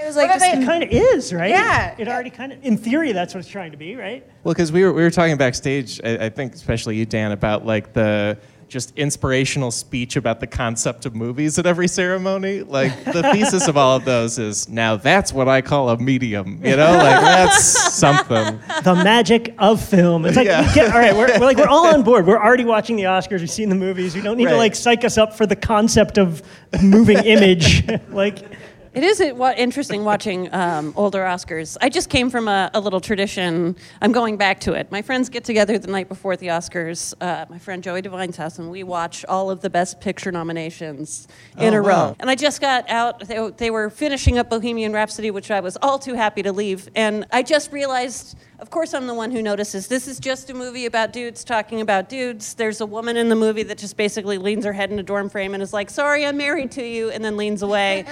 was like it kind of is, right? Yeah. It already kind of, in theory, that's what it's trying to be, right? Well, because we were talking backstage, I think especially you, Dan, about like the just inspirational speech about the concept of movies at every ceremony. Like the thesis of all of those is, now that's what I call a medium, you know, like that's something. The magic of film. It's like, all right, we're all on board. We're already watching the Oscars. We've seen the movies. We don't need to like psych us up for the concept of moving image. Like... It is interesting watching older Oscars. I just came from a little tradition. I'm going back to it. My friends get together the night before the Oscars, my friend Joey Devine's house, and we watch all of the Best Picture nominations in a row. And I just got out. They were finishing up Bohemian Rhapsody, which I was all too happy to leave. And I just realized... Of course I'm the one who notices. This is just a movie about dudes talking about dudes. There's a woman in the movie that just basically leans her head in a dorm frame and is like, sorry, I'm married to you, and then leans away.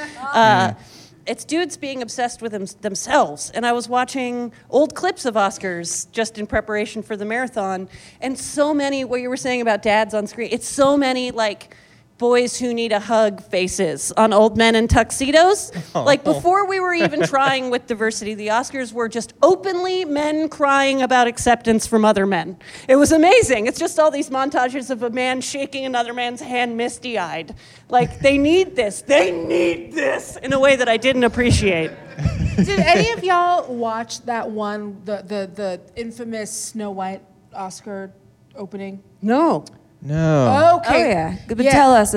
It's dudes being obsessed with themselves. And I was watching old clips of Oscars just in preparation for the marathon, and so many, what you were saying about dads on screen, it's so many like boys who need a hug faces on old men in tuxedos. Oh. Like, before we were even trying with diversity, the Oscars were just openly men crying about acceptance from other men. It was amazing. It's just all these montages of a man shaking another man's hand misty-eyed. Like, they need this. They need this in a way that I didn't appreciate. Did any of y'all watch that one, the infamous Snow White Oscar opening? No. No. Okay. Oh, yeah. But yeah. Tell us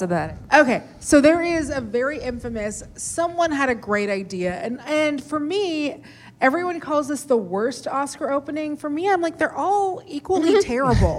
about it. Okay. So there is a very infamous, someone had a great idea. And for me, everyone calls this the worst Oscar opening. For me, I'm like, they're all equally terrible.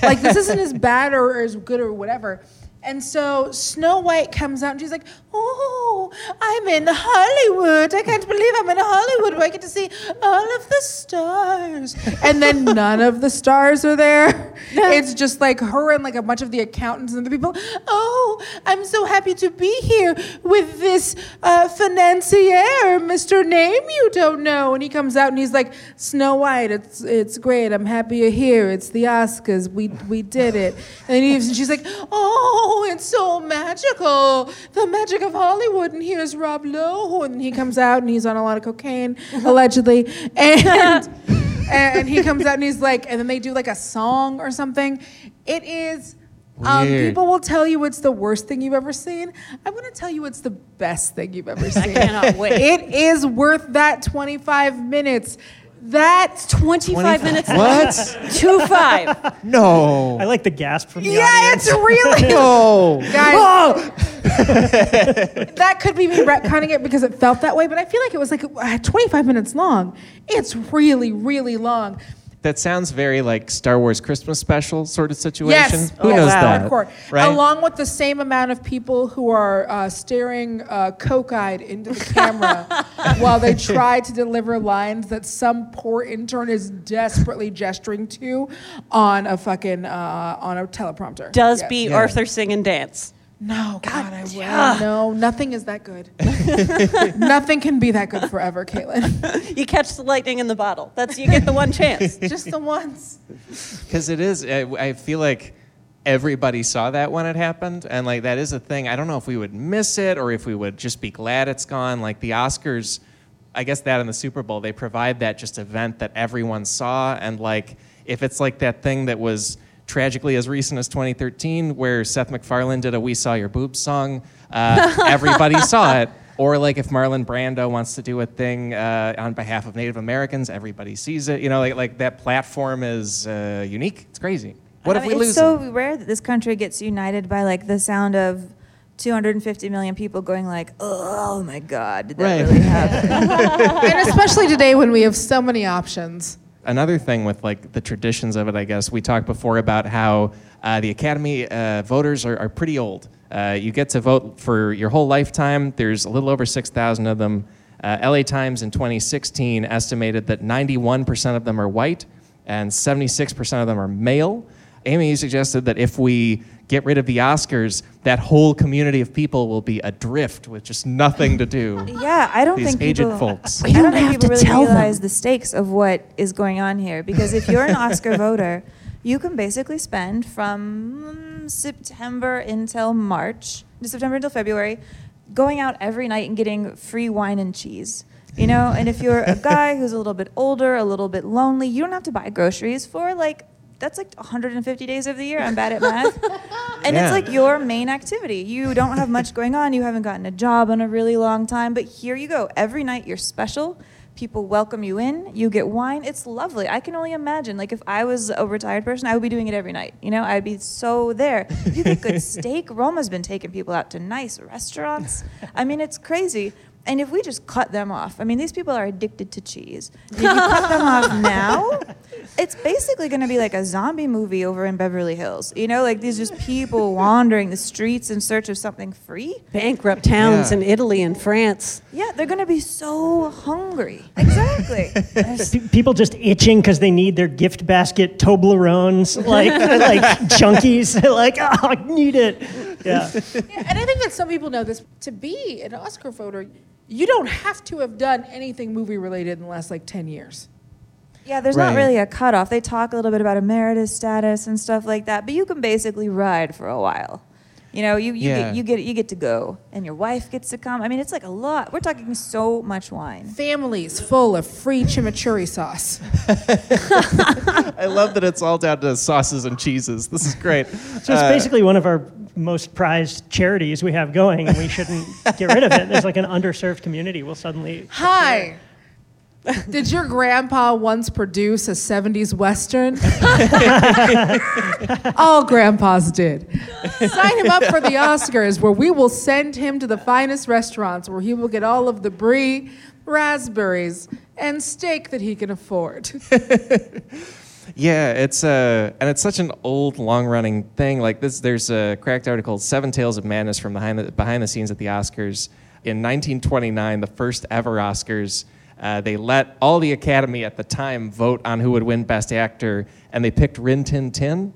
Like, this isn't as bad or as good or whatever. And so Snow White comes out and she's like, oh, I'm in Hollywood. I can't believe I'm in Hollywood where I get to see all of the stars. And then none of the stars are there. It's just like her and like a bunch of the accountants and the people. Oh, I'm so happy to be here with this financier, Mr. Name You Don't Know. And he comes out and he's like, Snow White, it's great. I'm happy you're here. It's the Oscars. We did it. And then he leaves and she's like, oh, it's so magical. The magic of Hollywood. And here's Rob Lowe. And he comes out and he's on a lot of cocaine, allegedly. And he comes out and he's like, and then they do like a song or something. It is, people will tell you it's the worst thing you've ever seen. I want to tell you it's the best thing you've ever seen. I cannot wait. It is worth that 25 minutes. That's 25 minutes. What? 25. No. I like the gasp from the audience. Yeah, it's really. No. Guys. Oh. That could be me retconning it because it felt that way, but I feel like it was like 25 minutes long. It's really, really long. That sounds very like Star Wars Christmas special sort of situation. Yes. Who knows that? Hardcore. Right? Along with the same amount of people who are staring coke-eyed into the camera while they try to deliver lines that some poor intern is desperately gesturing to on a fucking on a teleprompter. Does Arthur sing and dance? No, God, I will. Yeah. No, nothing is that good. Nothing can be that good forever, Caitlin. You catch the lightning in the bottle. You get the one chance. Just the once. Because it is, I feel like everybody saw that when it happened. And like, that is a thing. I don't know if we would miss it or if we would just be glad it's gone. Like the Oscars, I guess that and the Super Bowl, they provide that just event that everyone saw. And like, if it's like that thing that was tragically as recent as 2013, where Seth MacFarlane did a "We Saw Your Boobs" song, everybody saw it. Or like if Marlon Brando wants to do a thing on behalf of Native Americans, everybody sees it. You know, like that platform is unique. It's crazy. What if we lose it? It's so rare that this country gets united by like the sound of 250 million people going like, oh my God, did that really happen? And especially today when we have so many options. Another thing with like the traditions of it, I guess, we talked before about how the Academy voters are pretty old. You get to vote for your whole lifetime. There's a little over 6,000 of them. LA Times in 2016 estimated that 91% of them are white and 76% of them are male. Amy, you suggested that if we get rid of the Oscars, that whole community of people will be adrift with just nothing to do. Yeah, I don't think people... These aged folks. I don't think people really realize the stakes of what is going on here. Because if you're an Oscar voter, you can basically spend from September until February, going out every night and getting free wine and cheese. You know, and if you're a guy who's a little bit older, a little bit lonely, you don't have to buy groceries for like... That's like 150 days of the year. I'm bad at math. And it's like your main activity. You don't have much going on. You haven't gotten a job in a really long time. But here you go. Every night you're special. People welcome you in. You get wine. It's lovely. I can only imagine. Like if I was a retired person, I would be doing it every night. You know, I'd be so there. You get good steak. Roma's been taking people out to nice restaurants. I mean, it's crazy. And if we just cut them off, I mean, these people are addicted to cheese. If you cut them off now, it's basically going to be like a zombie movie over in Beverly Hills. You know, like these just people wandering the streets in search of something free. Bankrupt towns in Italy and France. Yeah, they're going to be so hungry. Exactly. People just itching because they need their gift basket Toblerones, like junkies. Like, oh, I need it. Yeah, and I think that some people know this. To be an Oscar voter, you don't have to have done anything movie-related in the last, like, 10 years. Yeah, there's not really a cutoff. They talk a little bit about emeritus status and stuff like that, but you can basically ride for a while. You know, you get to go, and your wife gets to come. I mean, it's like a lot. We're talking so much wine. Families full of free chimichurri sauce. I love that it's all down to sauces and cheeses. This is great. So it's basically one of our most prized charities we have going, and we shouldn't get rid of it. There's like an underserved community. We'll suddenly... Hi. Did your grandpa once produce a 70s Western? All grandpas did. Sign him up for the Oscars, where we will send him to the finest restaurants, where he will get all of the brie, raspberries, and steak that he can afford. Yeah, it's such an old, long-running thing. Like this, there's a Cracked article, 7 Tales of Madness from behind the scenes at the Oscars. In 1929, the first ever Oscars... they let all the Academy at the time vote on who would win Best Actor, and they picked Rin Tin Tin,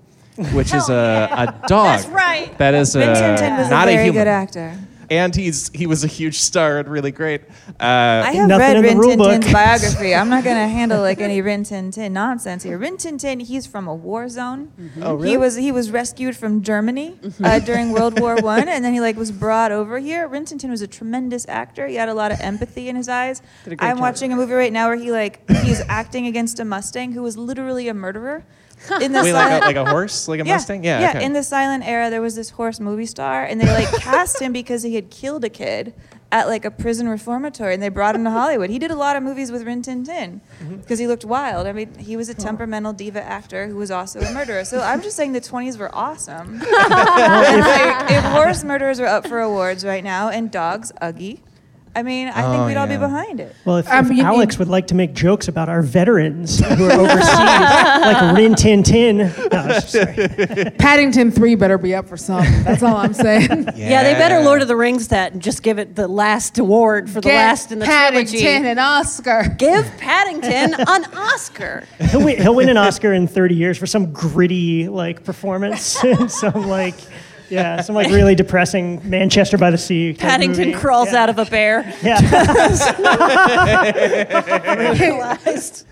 which is a dog. That's right. That is Rin Tin Tin was not a very good actor. And he was a huge star and really great. I have read Rin Tin Tin's biography. I'm not going to handle like any Rin Tin Tin nonsense here. Rin Tin Tin, he's from a war zone. Mm-hmm. Oh, really? He was rescued from Germany during World War I, and then he like was brought over here. Rin Tin Tin was a tremendous actor. He had a lot of empathy in his eyes. I'm watching a movie right now where he's acting against a Mustang who was literally a murderer. In the like a horse? Like a Mustang? Yeah, yeah. Okay. In the silent era, there was this horse movie star, and they like cast him because he had killed a kid at like a prison reformatory, and they brought him to Hollywood. He did a lot of movies with Rin Tin Tin because he looked wild. I mean, he was a temperamental diva actor who was also a murderer. So I'm just saying the 20s were awesome. If horse murderers are up for awards right now, and dogs, Uggie. I mean, I think we'd all be behind it. Well, if Alex would like to make jokes about our veterans who are overseas, like Rin Tin Tin. No, sorry. Paddington 3 better be up for something. That's all I'm saying. Yeah, they better Lord of the Rings that and just give it the last award for the last in the trilogy. Give Paddington an Oscar. Give Paddington an Oscar. He'll win an Oscar in 30 years for some gritty like performance and some like... Yeah, some like really depressing Manchester by the Sea. Paddington movie. Crawls out of a bear. Yeah. Is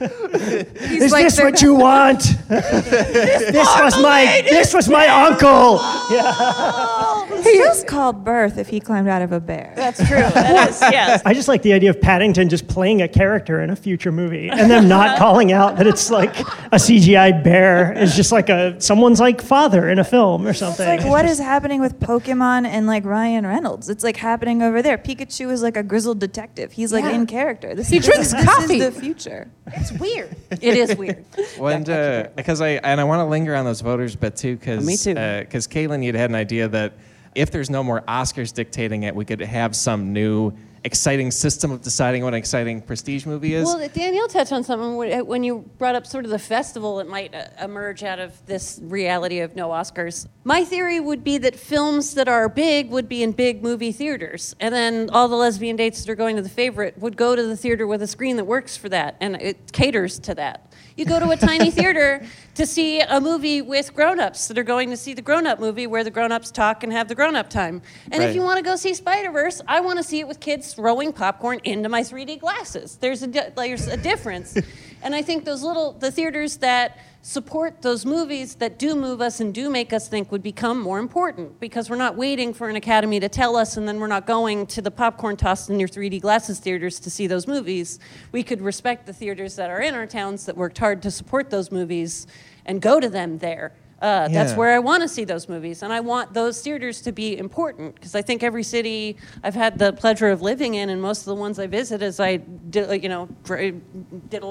like this what you want? This was my uncle. Yeah. He just called birth if he climbed out of a bear. That's true. That is, yes. I just like the idea of Paddington just playing a character in a future movie and them not calling out that it's like a CGI bear. It's just like someone's like father in a film or something. It's like, what is happening with Pokemon and like Ryan Reynolds? It's like happening over there. Pikachu is like a grizzled detective. He's like in character. He drinks coffee. This is the future. It's weird. It is weird. Well, and because I want to linger on those voters, but too because Caitlin, you'd had an idea that if there's no more Oscars dictating it, we could have some new exciting system of deciding what an exciting prestige movie is. Well, Danielle touched on something when you brought up sort of the festival that might emerge out of this reality of no Oscars. My theory would be that films that are big would be in big movie theaters, and then all the lesbian dates that are going to The Favourite would go to the theater with a screen that works for that, and it caters to that. You go to a tiny theater to see a movie with grown-ups that are going to see the grown-up movie where the grown-ups talk and have the grown-up time. And if you want to go see Spider-Verse, I want to see it with kids throwing popcorn into my 3D glasses. There's a difference. And I think the theaters that support those movies that do move us and do make us think would become more important because we're not waiting for an Academy to tell us, and then we're not going to the popcorn tossed in your 3D glasses theaters to see those movies. We could respect the theaters that are in our towns that worked hard to support those movies and go to them there. That's where I want to see those movies, and I want those theaters to be important because I think every city I've had the pleasure of living in, and most of the ones I visit as I diddle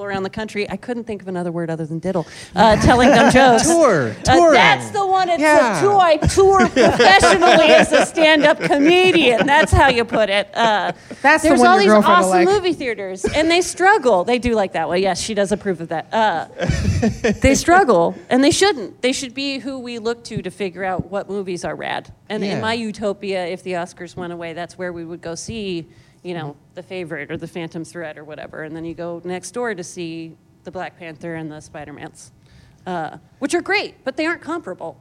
around the country, I couldn't think of another word other than diddle, telling dumb jokes. Touring. That's the one. It's a tour. I tour professionally as a stand-up comedian. That's how you put it. That's the one. There's all these awesome movie theaters, and they struggle. They do like that one. Yes, she does approve of that. They struggle, and they shouldn't. They should be who we look to figure out what movies are rad. And in my utopia, if the Oscars went away, that's where we would go see, The Favourite or The Phantom Thread or whatever. And then you go next door to see the Black Panther and the Spider-Mans, which are great, but they aren't comparable.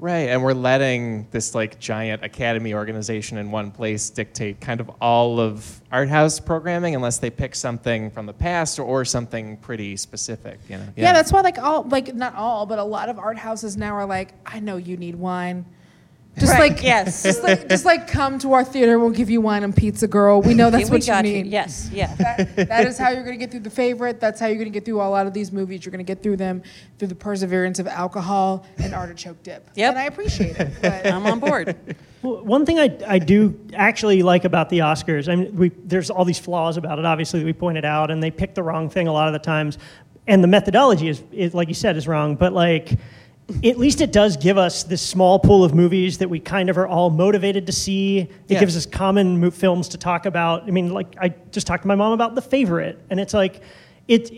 Right, and we're letting this like giant Academy organization in one place dictate kind of all of art house programming, unless they pick something from the past or something pretty specific. Yeah, that's why like not all, but a lot of art houses now are like, I know you need wine. Just right. Like yes, just like come to our theater. We'll give you wine and pizza, girl. We know that's what you need. Yes, yeah. That is how you're going to get through The Favourite. That's how you're going to get through a lot of these movies. You're going to get through them through the perseverance of alcohol and artichoke dip. Yep. And I appreciate it. But I'm on board. Well, one thing I do actually like about the Oscars. I mean, there's all these flaws about it. Obviously, that we pointed out, and they pick the wrong thing a lot of the times, and the methodology is like you said is wrong. But like. At least it does give us this small pool of movies that we kind of are all motivated to see. It gives us common films to talk about. I mean, like, I just talked to my mom about The Favourite, and it's like, it's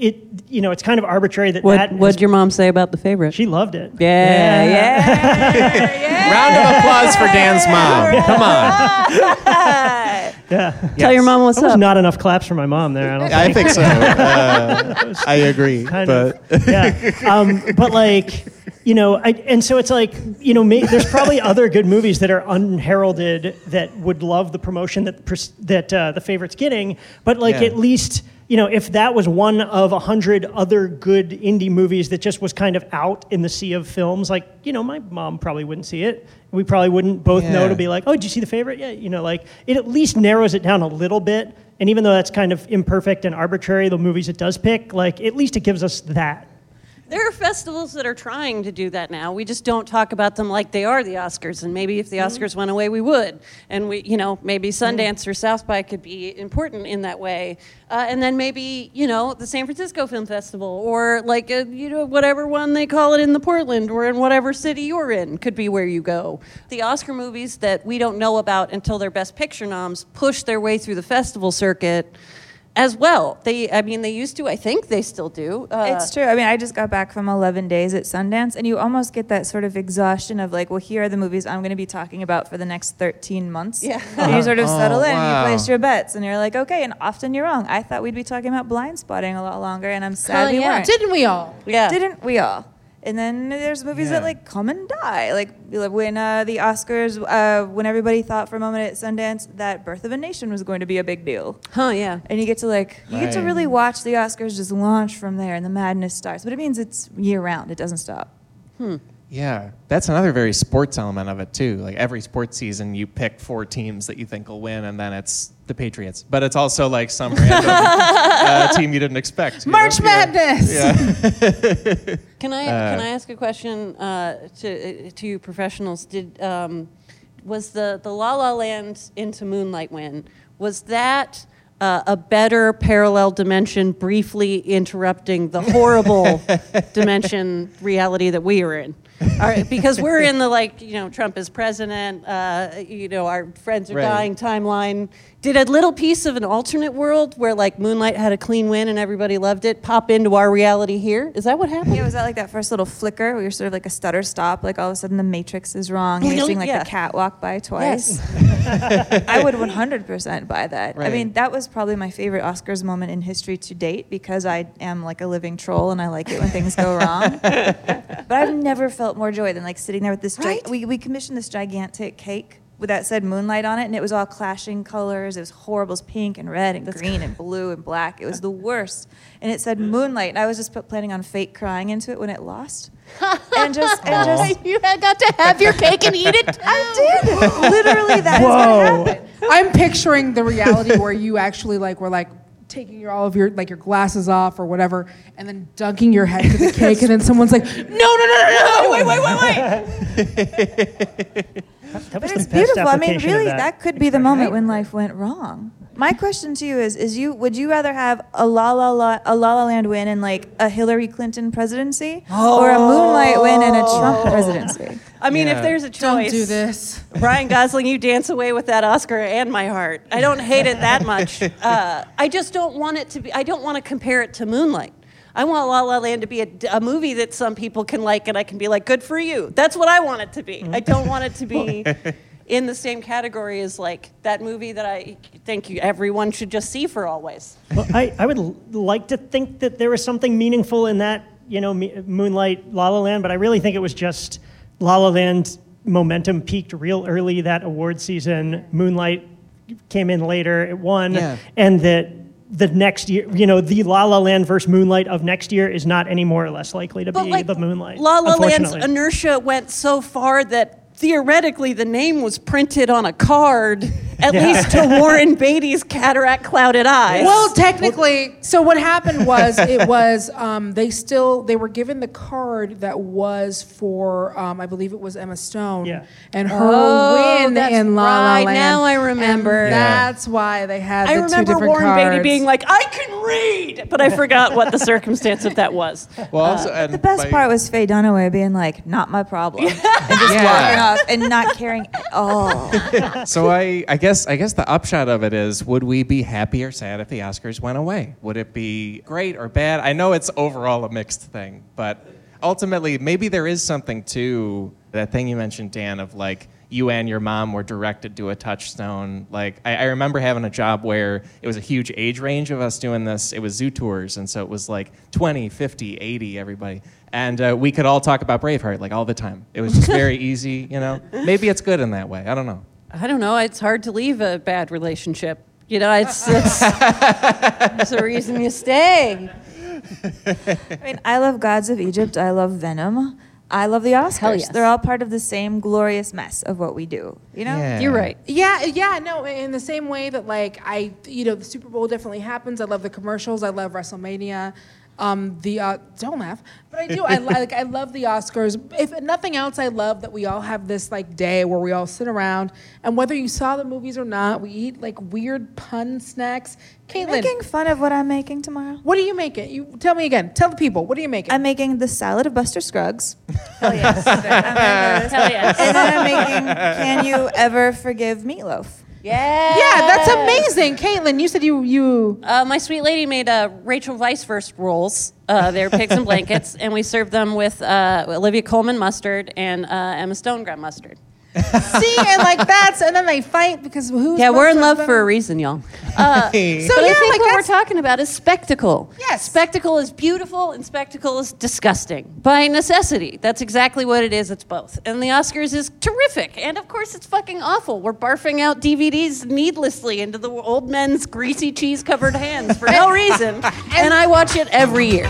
kind of arbitrary that What'd your mom say about The Favourite? She loved it. Yeah. Round of applause for Dan's mom. Yeah. Come on. Yeah. Tell your mom what's up. There was not enough claps for my mom there, I don't think. I think so. I agree. But like... You know, and so it's like, you know, there's probably other good movies that are unheralded that would love the promotion that The Favorite's getting. But like at least, you know, if that was one of 100 other good indie movies that just was kind of out in the sea of films, like, you know, my mom probably wouldn't see it. We probably wouldn't both know to be like, oh, did you see The Favorite? Yeah, you know, like it at least narrows it down a little bit. And even though that's kind of imperfect and arbitrary, the movies it does pick, like at least it gives us that. There are festivals that are trying to do that now. We just don't talk about them like they are the Oscars. And maybe if the Oscars went away, we would. And we, you know, maybe Sundance or South by could be important in that way. And then maybe, you know, the San Francisco Film Festival or like, you know, whatever one they call it in the Portland or in whatever city you're in could be where you go. The Oscar movies that we don't know about until their Best Picture noms push their way through the festival circuit. As well. They used to. I think they still do. It's true. I mean, I just got back from 11 days at Sundance, and you almost get that sort of exhaustion of like, well, here are the movies I'm going to be talking about for the next 13 months. Yeah. And you sort of settle in, and you place your bets, and you're like, okay, and often you're wrong. I thought we'd be talking about Blind Spotting a lot longer, and I'm sad we weren't. Didn't we all? Yeah. Didn't we all? And then there's movies that like come and die. Like when the Oscars, when everybody thought for a moment at Sundance that Birth of a Nation was going to be a big deal. Oh, yeah. And you get to really watch the Oscars just launch from there and the madness starts. But it means it's year round. It doesn't stop. Yeah. That's another very sports element of it too. Like every sports season you pick 4 teams that you think will win and then it's the Patriots. But it's also like some random team you didn't expect. March Madness! Yeah. Can I ask a question to you professionals? Was the La La Land into Moonlight win, was that a better parallel dimension briefly interrupting the horrible dimension reality that we are in? All right, because we're in the Trump is president, our friends are dying timeline. Did a little piece of an alternate world where like Moonlight had a clean win and everybody loved it pop into our reality here? Is that what happened? Yeah, was that like that first little flicker where you're sort of like a stutter stop, like all of a sudden the Matrix is wrong, you're seeing the cat walk by twice? Yes. I would 100% buy that. Right. I mean, that was probably my favorite Oscars moment in history to date because I am like a living troll and I like it when things go wrong. But I've never felt more joy than like sitting there with this we commissioned this gigantic cake with that said Moonlight on it, and it was all clashing colors. It was horrible. It was pink and red and green and blue and black. It was the worst, and it said Moonlight, and I was just planning on fake crying into it when it lost. And just you got to have your cake and eat it. I did. Literally, that is what happened. I'm picturing the reality where you actually were taking all of your glasses off or whatever, and then dunking your head to the cake, and then someone's like, no, wait. But it's beautiful. I mean, really, that could be the moment when life went wrong. My question to you is would you rather have a La La Land win and like a Hillary Clinton presidency, or a Moonlight win and a Trump presidency? I mean, if there's a choice, don't do this. Ryan Gosling, you dance away with that Oscar and my heart. I don't hate it that much. I just don't want it to be. I don't want to compare it to Moonlight. I want La La Land to be a movie that some people can like, and I can be like, good for you. That's what I want it to be. I don't want it to be in the same category as like that movie that I think everyone should just see for always. Well, I would like to think that there was something meaningful in that, you know, Moonlight, La La Land, but I really think it was just La La Land momentum peaked real early that award season. Moonlight came in later. It won. Yeah. And that the next year, you know, the La La Land versus Moonlight of next year is not any more or less likely to be the Moonlight. La La Land's inertia went so far that theoretically the name was printed on a card, at least to Warren Beatty's cataract-clouded eyes. Well, technically, so what happened was it was they were given the card that was for I believe it was Emma Stone and her win in La La Land. Now I remember. And that's why they had the two different cards. I remember Warren Beatty being like, "I can read," but I forgot what the circumstance of that was. Well, the best part was Faye Dunaway being like, "Not my problem," and just walking off and not caring at all. So I guess the upshot of it is, would we be happy or sad if the Oscars went away? Would it be great or bad? I know it's overall a mixed thing, but ultimately, maybe there is something to that thing you mentioned, Dan, of like you and your mom were directed to a touchstone. Like I remember having a job where it was a huge age range of us doing this. It was zoo tours, and so it was like 20, 50, 80, everybody. And we could all talk about Braveheart like all the time. It was just very easy, you know? Maybe it's good in that way. I don't know. It's hard to leave a bad relationship. You know, it's there's a reason you stay. I mean, I love Gods of Egypt. I love Venom. I love the Oscars. Hell yes. They're all part of the same glorious mess of what we do. You know? Yeah. You're right. No, in the same way that, like, the Super Bowl definitely happens. I love the commercials. I love WrestleMania. Don't laugh, but I do. I love the Oscars. If nothing else, I love that we all have this like day where we all sit around, and whether you saw the movies or not, we eat like weird pun snacks. Caitlin, are you making fun of what I'm making tomorrow? What are you making? You tell me again. Tell the people. What are you making? I'm making the salad of Buster Scruggs. Hell yes. Hell yes. And then I'm making Can You Ever Forgive Meatloaf? Yeah, that's amazing, Caitlin. You said you my sweet lady made Rachel Weisz-Wurst rolls. They were pigs and blankets, and we served them with Olivia Colman mustard and Emma Stone ground mustard. See, and like that's, and then they fight because who's? Yeah, we're in love better? For a reason, y'all. I think like what we're talking about is spectacle. Yes, spectacle is beautiful and spectacle is disgusting by necessity. That's exactly what it is. It's both, and the Oscars is terrific, and of course it's fucking awful. We're barfing out DVDs needlessly into the old men's greasy cheese-covered hands for no reason, and I watch it every year.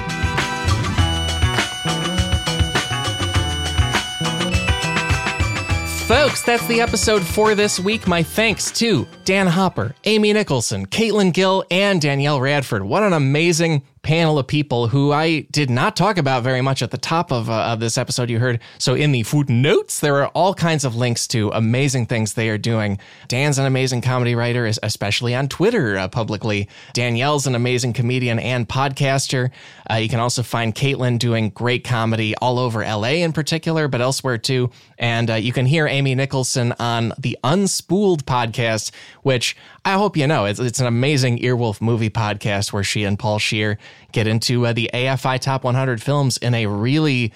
Folks, that's the episode for this week. My thanks to Dan Hopper, Amy Nicholson, Caitlin Gill, and Danielle Radford. What an amazing panel of people who I did not talk about very much at the top of this episode you heard. So in the footnotes, there are all kinds of links to amazing things they are doing. Dan's an amazing comedy writer, especially on Twitter publicly. Danielle's an amazing comedian and podcaster. You can also find Caitlin doing great comedy all over LA in particular, but elsewhere too. And you can hear Amy Nicholson on the Unspooled podcast, which I hope you know, it's an amazing Earwolf movie podcast where she and Paul Scheer get into the AFI Top 100 films in a really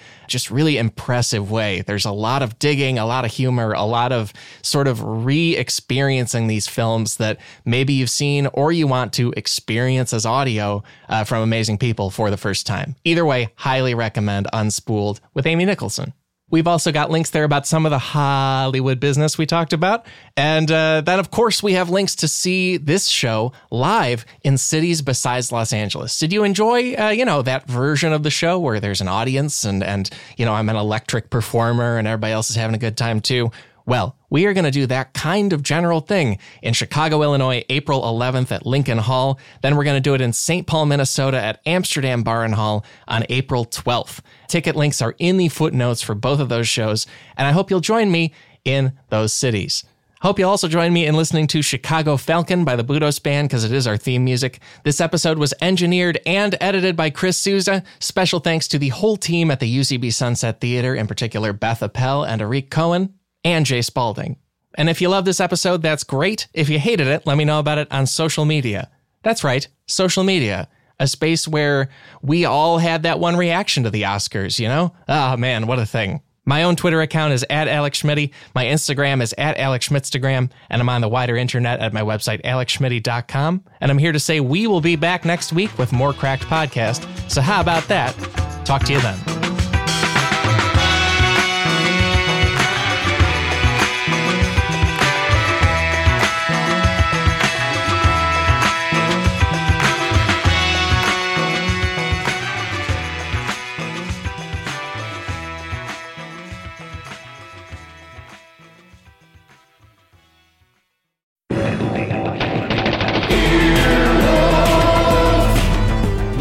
impressive way. There's a lot of digging, a lot of humor, a lot of sort of re-experiencing these films that maybe you've seen or you want to experience as audio from amazing people for the first time. Either way, highly recommend Unspooled with Amy Nicholson. We've also got links there about some of the Hollywood business we talked about. And then, of course, we have links to see this show live in cities besides Los Angeles. Did you enjoy, that version of the show where there's an audience and I'm an electric performer and everybody else is having a good time, too? Well, we are going to do that kind of general thing in Chicago, Illinois, April 11th at Lincoln Hall. Then we're going to do it in St. Paul, Minnesota at Amsterdam Bar and Hall on April 12th. Ticket links are in the footnotes for both of those shows, and I hope you'll join me in those cities. Hope you'll also join me in listening to Chicago Falcon by the Budos Band because it is our theme music. This episode was engineered and edited by Chris Souza. Special thanks to the whole team at the UCB Sunset Theater, in particular Beth Appel and Eric Cohen. And Jay Spalding. And if you love this episode, that's great. If you hated it, let me know about it on social media. That's right, social media, a space where we all had that one reaction to the Oscars, you know? Oh, man, what a thing. My own Twitter account is @AlexSchmitty. My Instagram is @AlexSchmittstagram. And I'm on the wider internet at my website, AlexSchmitty.com. And I'm here to say we will be back next week with more Cracked Podcast. So how about that? Talk to you then.